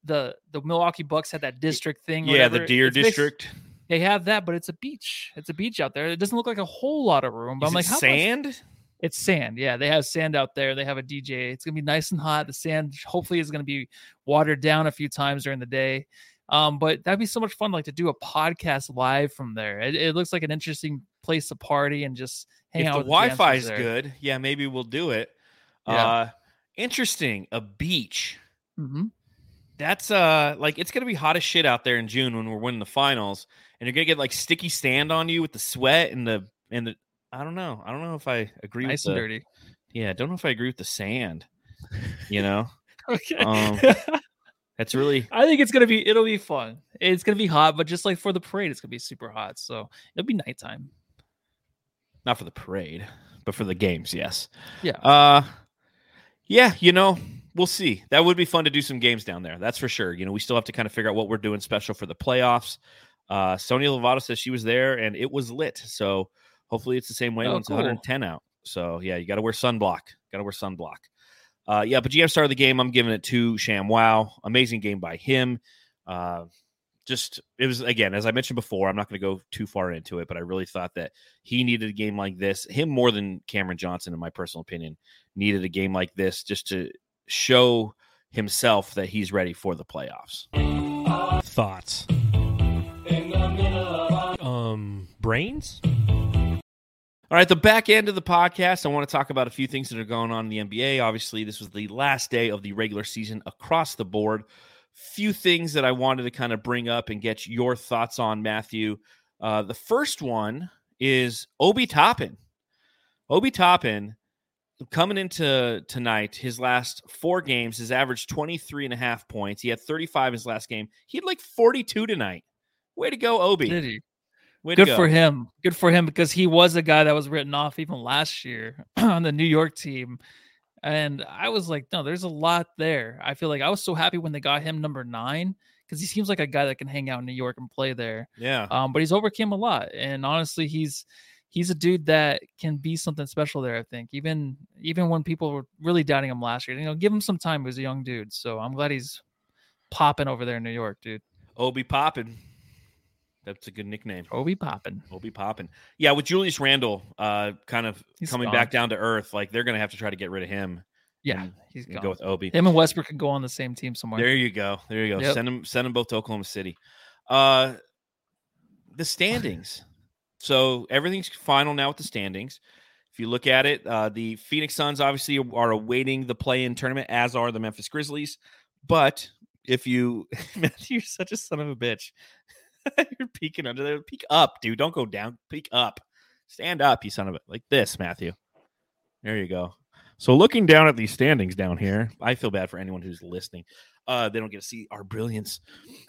the, the Milwaukee Bucks had that district thing. Yeah, whatever. the Deer it's District. They have that, but it's a beach. It's a beach out there. It doesn't look like a whole lot of room. But Is I'm it like, how sand? Much? It's sand. Yeah, they have sand out there. They have a D J. It's going to be nice and hot. The sand hopefully is going to be watered down a few times during the day. Um, but that'd be so much fun, like to do a podcast live from there. It, it looks like an interesting place to party and just hang if out. If the Wi-Fi is good, yeah, maybe we'll do it. Yeah. Uh, interesting, a beach. Mm-hmm. That's uh, like it's gonna be hot as shit out there in June when we're winning the finals, and you're gonna get like sticky sand on you with the sweat and the and the. I don't know. I don't know if I agree. Nice with and the, dirty. Yeah, I don't know if I agree with the sand. You know. okay. Um, That's really, I think it's going to be, it'll be fun. It's going to be hot, but just like for the parade, it's going to be super hot. So it'll be nighttime. Not for the parade, but for the games. Yes. Yeah. Uh, yeah. You know, we'll see. That would be fun to do some games down there. That's for sure. You know, we still have to kind of figure out what we're doing special for the playoffs. Uh, Sonia Lovato says she was there and it was lit. So hopefully it's the same way oh, when it's cool. one ten out. So yeah, you got to wear sunblock. Got to wear sunblock. Uh, yeah, but G M star of the game, I'm giving it to Sham Wow. Amazing game by him. Uh, just, it was, again, as I mentioned before, I'm not going to go too far into it, but I really thought that he needed a game like this. Him more than Cameron Johnson, in my personal opinion, needed a game like this just to show himself that he's ready for the playoffs. Thoughts? Um, brains? All right, the back end of the podcast, I want to talk about a few things that are going on in the N B A. Obviously, this was the last day of the regular season across the board. Few things that I wanted to kind of bring up and get your thoughts on, Matthew. Uh, the first one is Obi Toppin. Obi Toppin, coming into tonight, his last four games, his average twenty-three and a half points. He had thirty-five his last game. He had like forty-two tonight. Way to go, Obi. Did he? Way Good go. for him. Good for him because he was a guy that was written off even last year on the New York team. And I was like, no, there's a lot there. I feel like I was so happy when they got him number nine because he seems like a guy that can hang out in New York and play there. Yeah. Um, but he's overcame a lot. And honestly, he's he's a dude that can be something special there, I think. Even even when people were really doubting him last year, you know, give him some time. He was a young dude. So I'm glad he's popping over there in New York, dude. Obi popping. That's a good nickname. Obi Poppin. Obi Poppin. Yeah, with Julius Randle uh, kind of he's coming gone. back down to earth, like they're going to have to try to get rid of him. Yeah, and, he's going to go with Obi. Him and Westbrook can go on the same team somewhere. There you go. There you go. Yep. Send them send them both to Oklahoma City. Uh, the standings. So everything's final now with the standings. If If you look at it, uh, the Phoenix Suns obviously are awaiting the play-in tournament, as are the Memphis Grizzlies. But if you, Matthew, you're such a son of a bitch. You're peeking under there. Peek up, dude. Don't go down. Peek up. Stand up, you son of a, like this, Matthew. There you go. So looking down at these standings down here, I feel bad for anyone who's listening. Uh, they don't get to see our brilliance.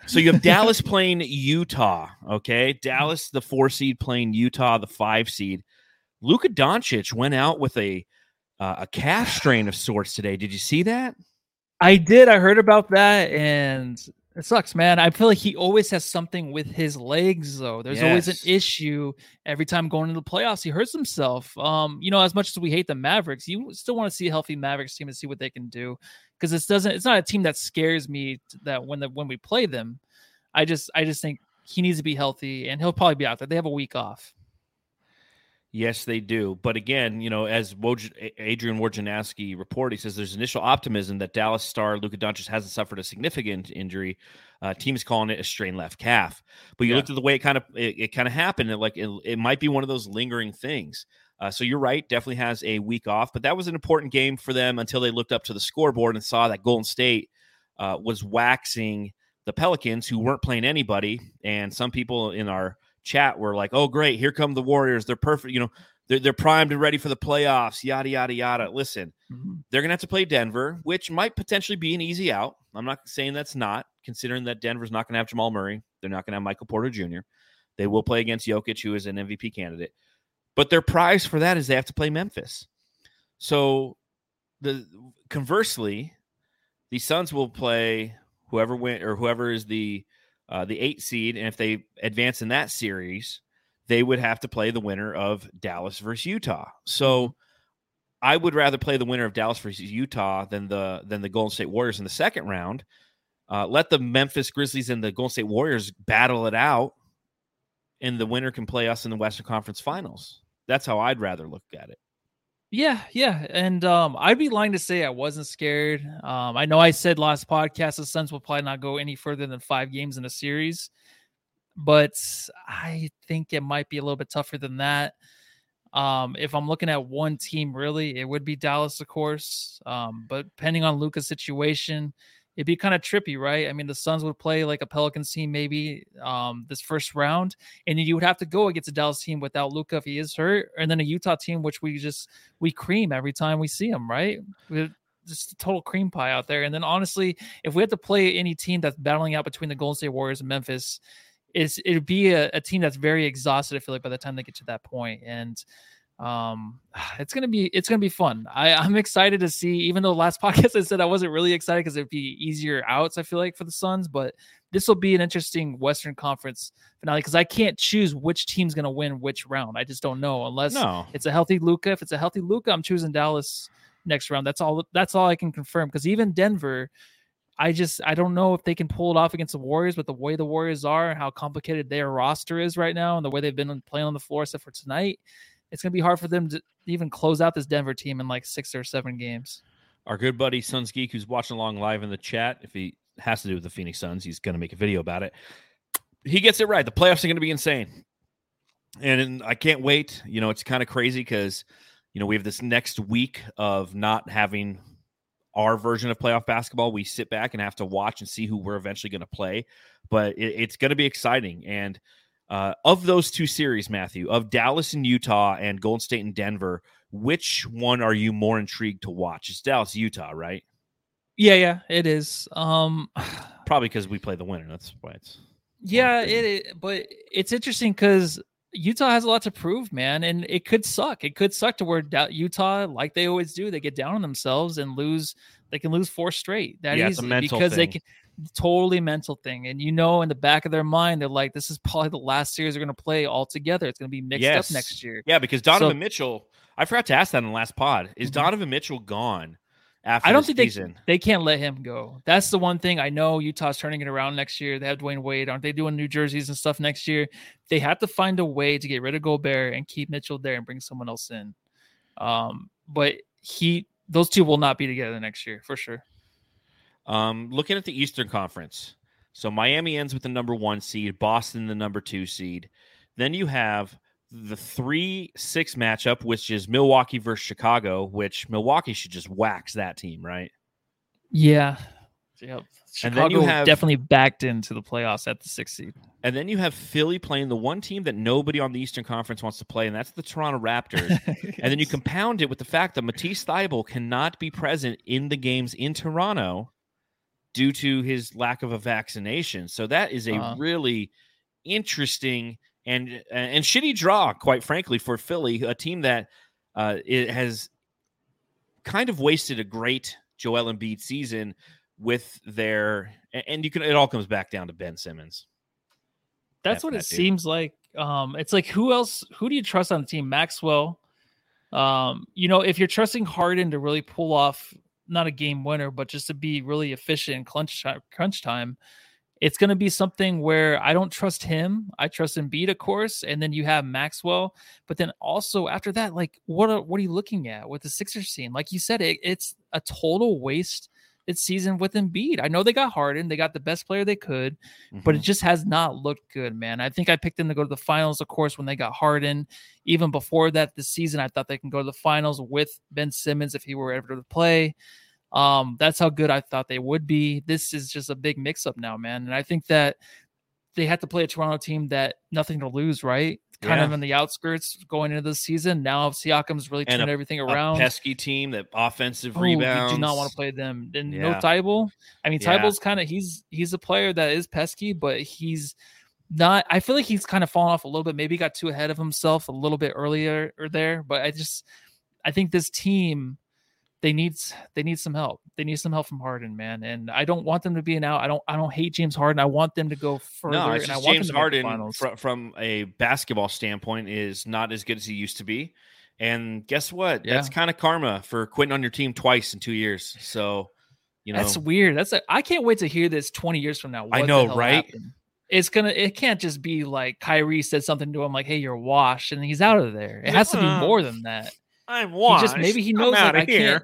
So you have Dallas playing Utah, okay? Dallas, the four seed, playing Utah, the five seed. Luka Doncic went out with a uh, a calf strain of sorts today. Did you see that? I did. I heard about that, and it sucks, man. I feel like he always has something with his legs, though. There's yes. always an issue every time going into the playoffs. He hurts himself. Um, you know, as much as we hate the Mavericks, you still want to see a healthy Mavericks team and see what they can do, because it's doesn't. It's not a team that scares me that when the when we play them. I just I just think he needs to be healthy, and he'll probably be out there. They have a week off. Yes, they do. But again, you know, as Woj- Adrian Wojnarowski reported, he says there's initial optimism that Dallas star Luka Doncic hasn't suffered a significant injury. Uh, team's calling it a strained left calf. But you yeah. looked at the way it kind of it, it kind of happened. And like it, it might be one of those lingering things. Uh, so you're right. Definitely has a week off. But that was an important game for them until they looked up to the scoreboard and saw that Golden State uh, was waxing the Pelicans, who weren't playing anybody. And some people in our chat were like, oh, great, here come the Warriors. They're perfect. You know, they're, they're primed and ready for the playoffs, yada, yada, yada. Listen, mm-hmm. they're going to have to play Denver, which might potentially be an easy out. I'm not saying that's not, considering that Denver's not going to have Jamal Murray. They're not going to have Michael Porter Junior They will play against Jokic, who is an M V P candidate. But their prize for that is they have to play Memphis. So the conversely, the Suns will play whoever win, or whoever is the Uh, the eight seed, and if they advance in that series, they would have to play the winner of Dallas versus Utah. So I would rather play the winner of Dallas versus Utah than the than the Golden State Warriors in the second round. Uh, let the Memphis Grizzlies and the Golden State Warriors battle it out, and the winner can play us in the Western Conference Finals. That's how I'd rather look at it. Yeah, yeah, and um, I'd be lying to say I wasn't scared. Um, I know I said last podcast the Suns will probably not go any further than five games in a series, but I think it might be a little bit tougher than that. Um, if I'm looking at one team, really, it would be Dallas, of course, um, but depending on Luka's situation, it'd be kind of trippy, right? I mean, the Suns would play like a Pelicans team maybe um, this first round, and then you would have to go against a Dallas team without Luka if he is hurt, and then a Utah team, which we just we cream every time we see them, right? We're just a total cream pie out there. And then honestly, if we had to play any team that's battling out between the Golden State Warriors and Memphis, it's, it'd be a, a team that's very exhausted, I feel like, by the time they get to that point. And Um, it's going to be, it's going to be fun. I, I'm excited to see, even though last podcast I said I wasn't really excited because it'd be easier outs, I feel like, for the Suns, but this will be an interesting Western Conference finale because I can't choose which team's going to win which round. I just don't know unless no. it's a healthy Luka. If it's a healthy Luka, I'm choosing Dallas next round. That's all, that's all I can confirm, because even Denver, I just, I don't know if they can pull it off against the Warriors, but the way the Warriors are and how complicated their roster is right now and the way they've been playing on the floor except for tonight, it's going to be hard for them to even close out this Denver team in like six or seven games. Our good buddy, Suns Geek, who's watching along live in the chat, if he has to do with the Phoenix Suns, he's going to make a video about it. He gets it right. The playoffs are going to be insane. And, and I can't wait. You know, it's kind of crazy because, you know, we have this next week of not having our version of playoff basketball. We sit back and have to watch and see who we're eventually going to play. But it, it's going to be exciting. And Uh, of those two series, Matthew, of Dallas and Utah and Golden State and Denver, which one are you more intrigued to watch? It's Dallas, Utah, right? Yeah, yeah, it is. Um, Probably because we play the winner. That's why it's... Yeah, it is, but it's interesting because Utah has a lot to prove, man, and it could suck. It could suck to where Utah, like they always do, they get down on themselves and lose. They can lose four straight. That yeah, easy, it's a mental because thing. They can... Totally mental thing, and you know, in the back of their mind, they're like, "This is probably the last series they're going to play all together. It's going to be mixed yes. up next year." Yeah, because Donovan so, Mitchell. I forgot to ask that in the last pod. Is mm-hmm. Donovan Mitchell gone after? I don't think season? they they can't let him go. That's the one thing I know. Utah's turning it around next year. They have Dwayne Wade. Aren't they doing new jerseys and stuff next year? They have to find a way to get rid of Gobert and keep Mitchell there and bring someone else in. Um, but he, those two will not be together next year for sure. Um, looking at the Eastern Conference, so Miami ends with the number one seed, Boston the number two seed. Then you have the three six matchup, which is Milwaukee versus Chicago, which Milwaukee should just wax that team, right? Yeah. Yep. Chicago and then you have, definitely backed into the playoffs at the sixth seed. And then you have Philly playing the one team that nobody on the Eastern Conference wants to play, and that's the Toronto Raptors. Yes. And then you compound it with the fact that Matisse Thybulle cannot be present in the games in Toronto due to his lack of a vaccination. So that is a uh-huh. really interesting and and shitty draw, quite frankly, for Philly, a team that uh, it has kind of wasted a great Joel Embiid season with their, and you can, it all comes back down to Ben Simmons. That's that, what that it dude. seems like. Um, it's like, who else, who do you trust on the team? Maxwell. Um, you know, if you're trusting Harden to really pull off, not a game winner, but just to be really efficient in crunch time, crunch time, it's going to be something where I don't trust him. I trust Embiid, of course. And then you have Maxwell, but then also after that, like what are, what are you looking at with the Sixers team? Like you said, it, it's a total waste. It's season with Embiid. I know they got Harden. They got the best player they could, mm-hmm. but it just has not looked good, man. I think I picked them to go to the finals, of course, when they got Harden. Even before that this season, I thought they can go to the finals with Ben Simmons if he were ever to play. Um, that's how good I thought they would be. This is just a big mix-up now, man. And I think that they had to play a Toronto team that nothing to lose, right? Kind yeah. of on the outskirts going into the season. Now Siakam's really turned a, everything around. A pesky team that offensive oh, rebounds. You do not want to play them. And yeah. no Thybulle. I mean, yeah. Tybulle's kind of he's he's a player that is pesky, but he's not. I feel like he's kind of fallen off a little bit. Maybe got too ahead of himself a little bit earlier or there. But I just I think this team they need they need some help. They need some help from Harden, man. And I don't want them to be an out. I don't I don't hate James Harden. I want them to go further. No, it's just and I want James them to Harden the fr- from a basketball standpoint is not as good as he used to be. And guess what? Yeah. That's kind of karma for quitting on your team twice in two years. So, you know, that's weird. That's a, I can't wait to hear this twenty years from now. What I know, right? Happened? It's gonna. It can't just be like Kyrie said something to him like, "Hey, you're washed," and he's out of there. It has uh, to be more than that. I'm washed. He just, maybe he knows that like, I can't.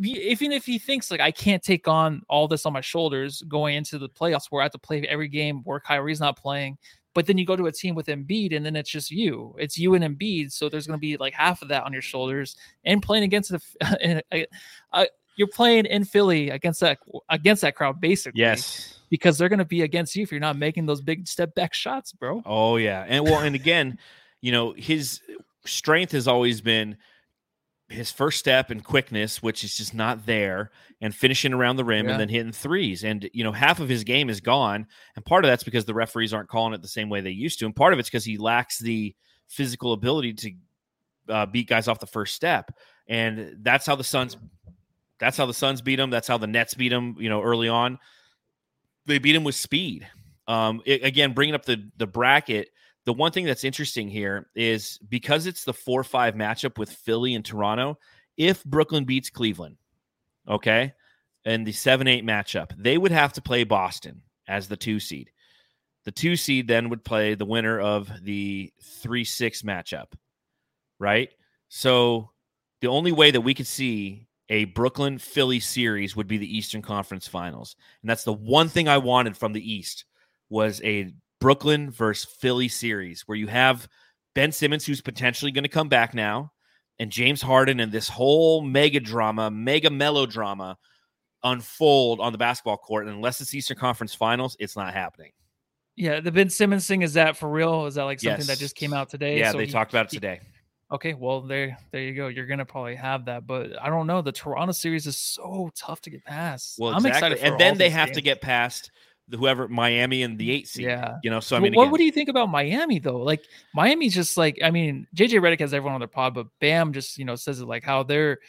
Even if he thinks like I can't take on all this on my shoulders going into the playoffs where I have to play every game where Kyrie's not playing, but then you go to a team with Embiid and then it's just you, it's you and Embiid. So there's going to be like half of that on your shoulders and playing against the, and, uh, you're playing in Philly against that, against that crowd basically. Yes. Because they're going to be against you if you're not making those big step back shots, bro. Oh yeah. And well, and again, you know, his strength has always been his first step and quickness, which is just not there, and finishing around the rim yeah. and then hitting threes. And, you know, half of his game is gone. And part of that's because the referees aren't calling it the same way they used to. And part of it's because he lacks the physical ability to uh, beat guys off the first step. And that's how the Suns, that's how the Suns beat him. That's how the Nets beat him, you know, early on. They beat him with speed. Um, it, again, bringing up the the bracket, the one thing that's interesting here is because it's the four five matchup with Philly and Toronto, if Brooklyn beats Cleveland, okay, and the seven eight matchup, they would have to play Boston as the two seed. The two seed then would play the winner of the three six matchup, right? So the only way that we could see a Brooklyn-Philly series would be the Eastern Conference Finals. And that's the one thing I wanted from the East was a Brooklyn versus Philly series where you have Ben Simmons, who's potentially going to come back now, and James Harden and this whole mega drama, mega melodrama unfold on the basketball court. And unless it's Eastern Conference Finals, it's not happening. Yeah, the Ben Simmons thing, is that for real? Is that like something yes. that just came out today? Yeah, so they he, talked about it today. He, okay, well, there there you go. You're going to probably have that. But I don't know. The Toronto series is so tough to get past. Well, exactly. I'm excited for and all then they have games. to get past whoever Miami and the eight seed, yeah. you know, so I mean, what, what do you think about Miami though? Like Miami's just like, I mean, J J Redick has everyone on their pod, but Bam just, you know, says it like how they're,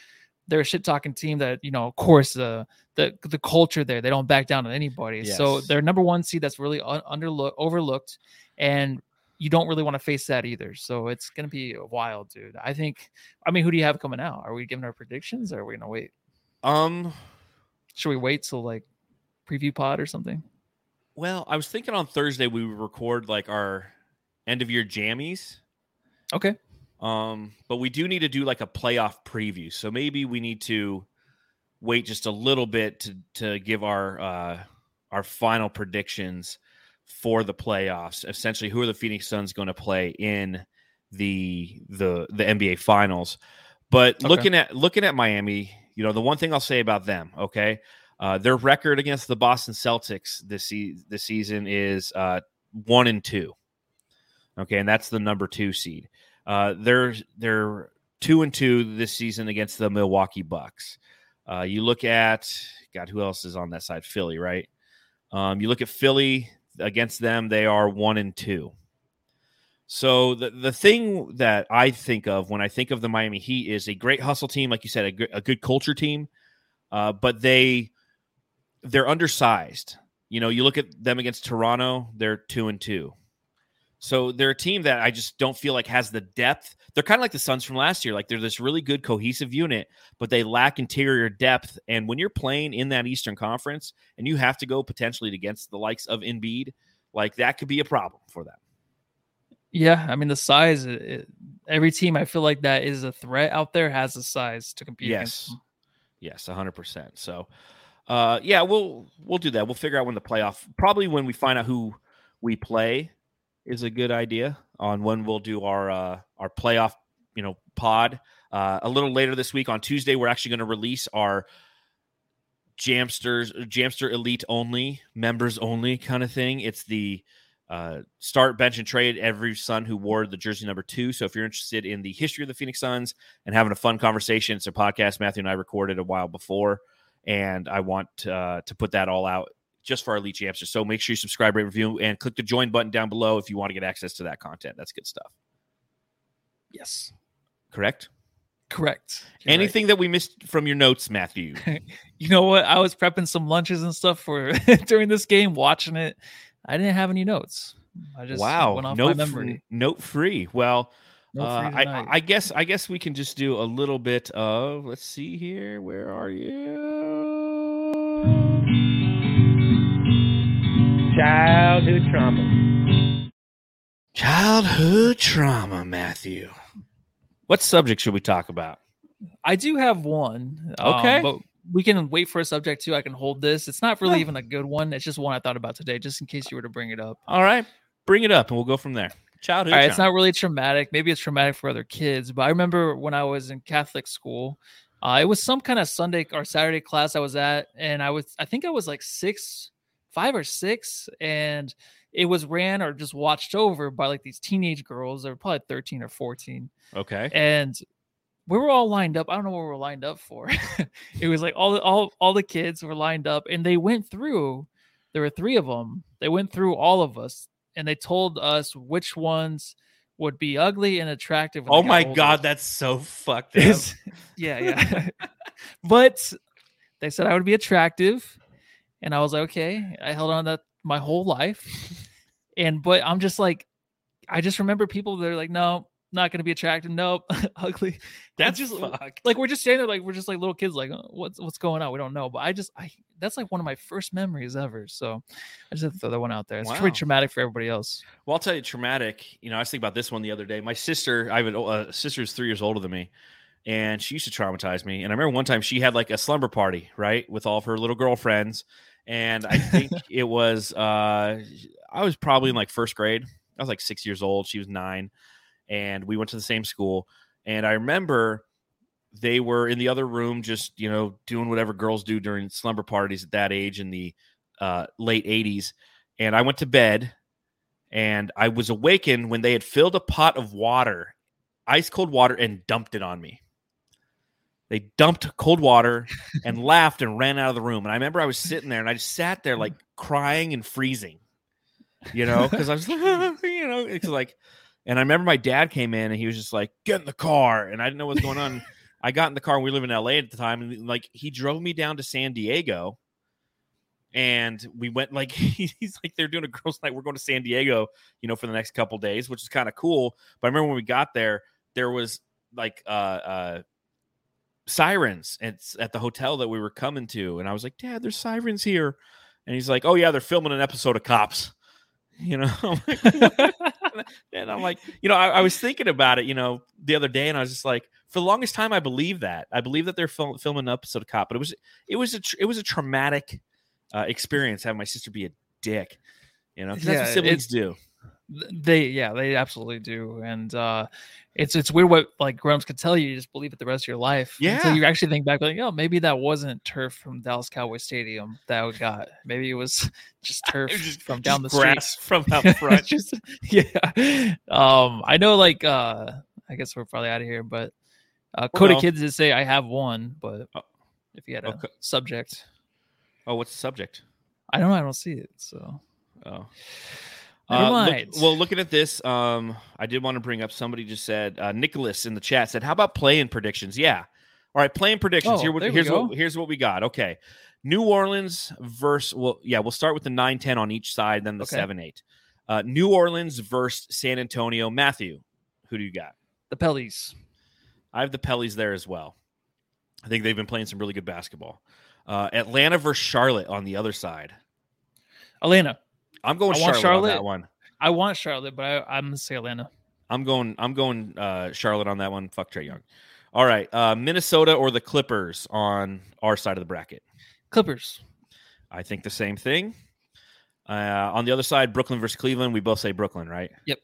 they're a shit talking team that, you know, of course, uh, the, the culture there, they don't back down on anybody. Yes. So they're number one seed. That's really un- underlooked, overlooked. And you don't really want to face that either. So it's going to be wild, dude. I think, I mean, who do you have coming out? Are we giving our predictions or are we going to wait? Um, should we wait till like preview pod or something? Well, I was thinking on Thursday we would record like our end of year jammies. Okay. Um, but we do need to do like a playoff preview. So maybe we need to wait just a little bit to to give our uh, our final predictions for the playoffs. Essentially, who are the Phoenix Suns going to play in the the the N B A Finals. But okay. looking at looking at Miami, you know, the one thing I'll say about them, okay, uh, their record against the Boston Celtics this se- this season is uh, one and two. Okay, and that's the number two seed. Uh, they're they're two and two this season against the Milwaukee Bucks. Uh, you look at God, who else is on that side? Philly, right? Um, you look at Philly against them; they are one and two. So the the thing that I think of when I think of the Miami Heat is a great hustle team, like you said, a, gr- a good culture team. Uh, but they they're undersized. You know, you look at them against Toronto; they're two and two. So they're a team that I just don't feel like has the depth. They're kind of like the Suns from last year. Like they're this really good cohesive unit, but they lack interior depth. And when you're playing in that Eastern Conference and you have to go potentially against the likes of Embiid, like that could be a problem for them. Yeah. I mean, the size, it, every team I feel like that is a threat out there has the size to compete. Yes. Against. Yes. one hundred percent. So uh, yeah, we'll, we'll do that. We'll figure out when the playoff, probably when we find out who we play, is a good idea on when we'll do our uh, our playoff, you know, pod uh, a little later this week on Tuesday. We're actually going to release our Jamsters, Jamster Elite only, members only kind of thing. It's the uh, start, bench, and trade every Sun who wore the jersey number two. So if you're interested in the history of the Phoenix Suns and having a fun conversation, it's a podcast Matthew and I recorded a while before, and I want uh, to put that all out just for our Elite Jamsters. So make sure you subscribe, rate, review, and click the join button down below if you want to get access to that content. That's good stuff. Yes. Correct? Correct. You're Anything right. that we missed from your notes, Matthew? You know what? I was prepping some lunches and stuff for during this game, watching it. I didn't have any notes. I just wow. went off note my memory. Free, note free. Well, note uh, free I, I guess I guess we can just do a little bit of, let's see here. Where are you? Childhood trauma. Childhood trauma, Matthew. What subject should we talk about? I do have one. Okay. Um, but we can wait for a subject, too. I can hold this. It's not really yeah. even a good one. It's just one I thought about today, just in case you were to bring it up. All right. Bring it up, and we'll go from there. Childhood All right, trauma. It's not really traumatic. Maybe it's traumatic for other kids. But I remember when I was in Catholic school, uh, it was some kind of Sunday or Saturday class I was at, and I was I think I was like six... five or six, and it was ran or just watched over by like these teenage girls. They were probably thirteen or fourteen. Okay. And we were all lined up. I don't know what we were lined up for. It was like all the, all, all the kids were lined up, and they went through, there were three of them. They went through all of us, and they told us which ones would be ugly and attractive. Oh my older. God. That's so fucked up. yeah. Yeah. But they said I would be attractive. And I was like, okay, I held on to that my whole life. And, but I'm just like, I just remember people, they're like, no, not going to be attractive. Nope. Ugly. That's just fuck. Like, we're just standing there. Like, we're just like little kids. Like oh, what's, what's going on? We don't know. But I just, I, that's like one of my first memories ever. So I just have to throw that one out there. It's wow. pretty traumatic for everybody else. Well, I'll tell you traumatic. You know, I was thinking about this one the other day. My sister, I have a uh, sister who's three years older than me. And she used to traumatize me. And I remember one time she had like a slumber party, right? With all of her little girlfriends. And I think it was, uh, I was probably in like first grade. I was like six years old. She was nine. And we went to the same school. And I remember they were in the other room just, you know, doing whatever girls do during slumber parties at that age in the uh, late eighties. And I went to bed. And I was awakened when they had filled a pot of water, ice cold water, and dumped it on me. They dumped cold water and laughed and ran out of the room. And I remember I was sitting there and I just sat there like crying and freezing, you know, because I was, you know, it's like, and I remember my dad came in and he was just like, get in the car. And I didn't know what was going on. I got in the car and we live in L A at the time. And like, he drove me down to San Diego and we went like, he's like, they're doing a girls' night. We're going to San Diego, you know, for the next couple days, which is kind of cool. But I remember when we got there, there was like, uh, uh, sirens at, at the hotel that we were coming to, and I was like, Dad, there's sirens here. And he's like, oh yeah, they're filming an episode of Cops, you know. I'm like, and I'm like, you know, I, I was thinking about it, you know, the other day, and I was just like, for the longest time I believe that I believe that they're fil- filming an episode of Cop. But it was it was a tr- it was a traumatic uh, experience having my sister be a dick, you know, 'cause that's yeah, what siblings do. They, yeah, they absolutely do. And uh, it's it's weird what like Grumps can tell you. You just believe it the rest of your life. Yeah. Until you actually think back, like, oh, maybe that wasn't turf from Dallas Cowboys Stadium that we got. Maybe it was just turf was just, from down just the grass street. From out front. just, yeah. Um, I know, like, uh, I guess we're probably out of here, but uh, Coda well, Kids did say I have one, but oh, if you had a okay. subject. Oh, what's the subject? I don't know. I don't see it. So. Oh. Uh, look, well, looking at this, um, I did want to bring up somebody just said, uh, Nicholas in the chat said, how about play-in predictions? Yeah. All right. Play-in predictions. Oh, Here, we, here's, what, here's what we got. Okay. New Orleans versus, well, yeah, we'll start with the nine ten on each side, then the okay. seven eight. Uh, New Orleans versus San Antonio. Matthew, who do you got? The Pellies. I have the Pellies there as well. I think they've been playing some really good basketball. Uh, Atlanta versus Charlotte on the other side. Atlanta. I'm going I Charlotte, Charlotte on that one. I want Charlotte, but I, I'm going to say Atlanta. I'm going I'm going uh, Charlotte on that one. Fuck Trae Young. All right. Uh, Minnesota or the Clippers on our side of the bracket? Clippers. I think the same thing. Uh, on the other side, Brooklyn versus Cleveland. We both say Brooklyn, right? Yep.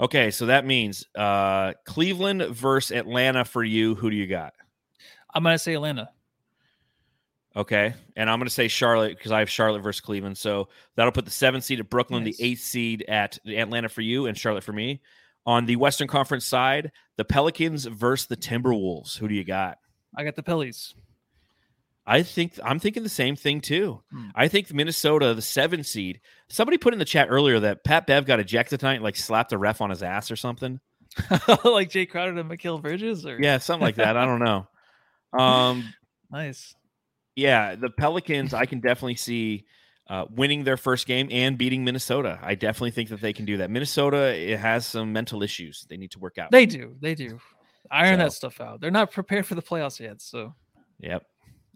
Okay, so that means uh, Cleveland versus Atlanta for you. Who do you got? I'm going to say Atlanta. Okay, and I'm going to say Charlotte because I have Charlotte versus Cleveland. So that'll put the seventh seed at Brooklyn, nice. The eighth seed at Atlanta for you, and Charlotte for me. On the Western Conference side, the Pelicans versus the Timberwolves. Who do you got? I got the Pellies. I think I'm thinking the same thing too. Hmm. I think Minnesota, the seventh seed. Somebody put in the chat earlier that Pat Bev got ejected tonight and like slapped a ref on his ass or something, like Jay Crowder to Mikal Bridges, or yeah, something like that. I don't know. Um, nice. Yeah, the Pelicans, I can definitely see uh, winning their first game and beating Minnesota. I definitely think that they can do that. Minnesota, it has some mental issues they need to work out. They do. They do. Iron so. that stuff out. They're not prepared for the playoffs yet. So, yep.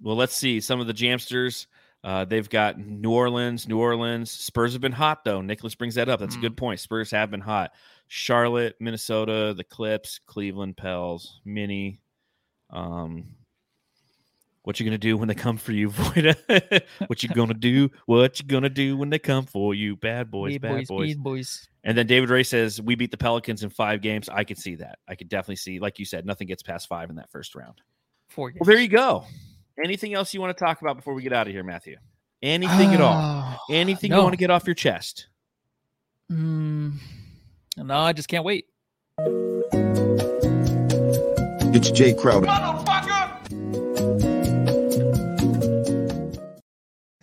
Well, let's see. Some of the Jamsters, uh, they've got New Orleans, New Orleans. Spurs have been hot, though. Nicholas brings that up. That's mm. a good point. Spurs have been hot. Charlotte, Minnesota, the Clips, Cleveland, Pels, Mini, um... What you gonna do when they come for you, Voida? What you gonna do? What you gonna do when they come for you? Bad boys, Bead bad boys, boys. boys. And then David Ray says, we beat the Pelicans in five games. I could see that. I could definitely see, like you said, nothing gets past five in that first round. Four games. Well, there you go. Anything else you want to talk about before we get out of here, Matthew? Anything uh, at all? Anything no. you want to get off your chest? Mm, no, I just can't wait. It's Jay Crowder.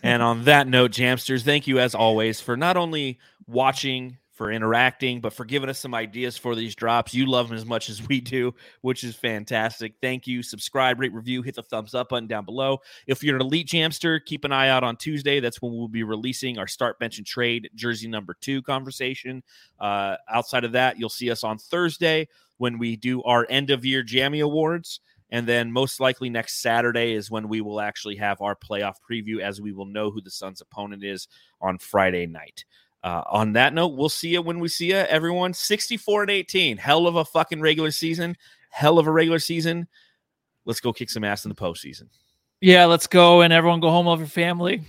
And on that note, Jamsters, thank you as always for not only watching, for interacting, but for giving us some ideas for these drops. You love them as much as we do, which is fantastic. Thank you. Subscribe, rate, review, hit the thumbs up button down below. If you're an elite Jamster, keep an eye out on Tuesday. That's when we'll be releasing our start, bench, and trade jersey number two conversation. Uh, outside of that, you'll see us on Thursday when we do our end of year Jammy Awards. And then most likely next Saturday is when we will actually have our playoff preview, as we will know who the Suns' opponent is on Friday night. Uh, on that note, we'll see you when we see you, everyone. sixty-four and eighteen. Hell of a fucking regular season. Hell of a regular season. Let's go kick some ass in the postseason. Yeah, let's go. And everyone go home, love your family.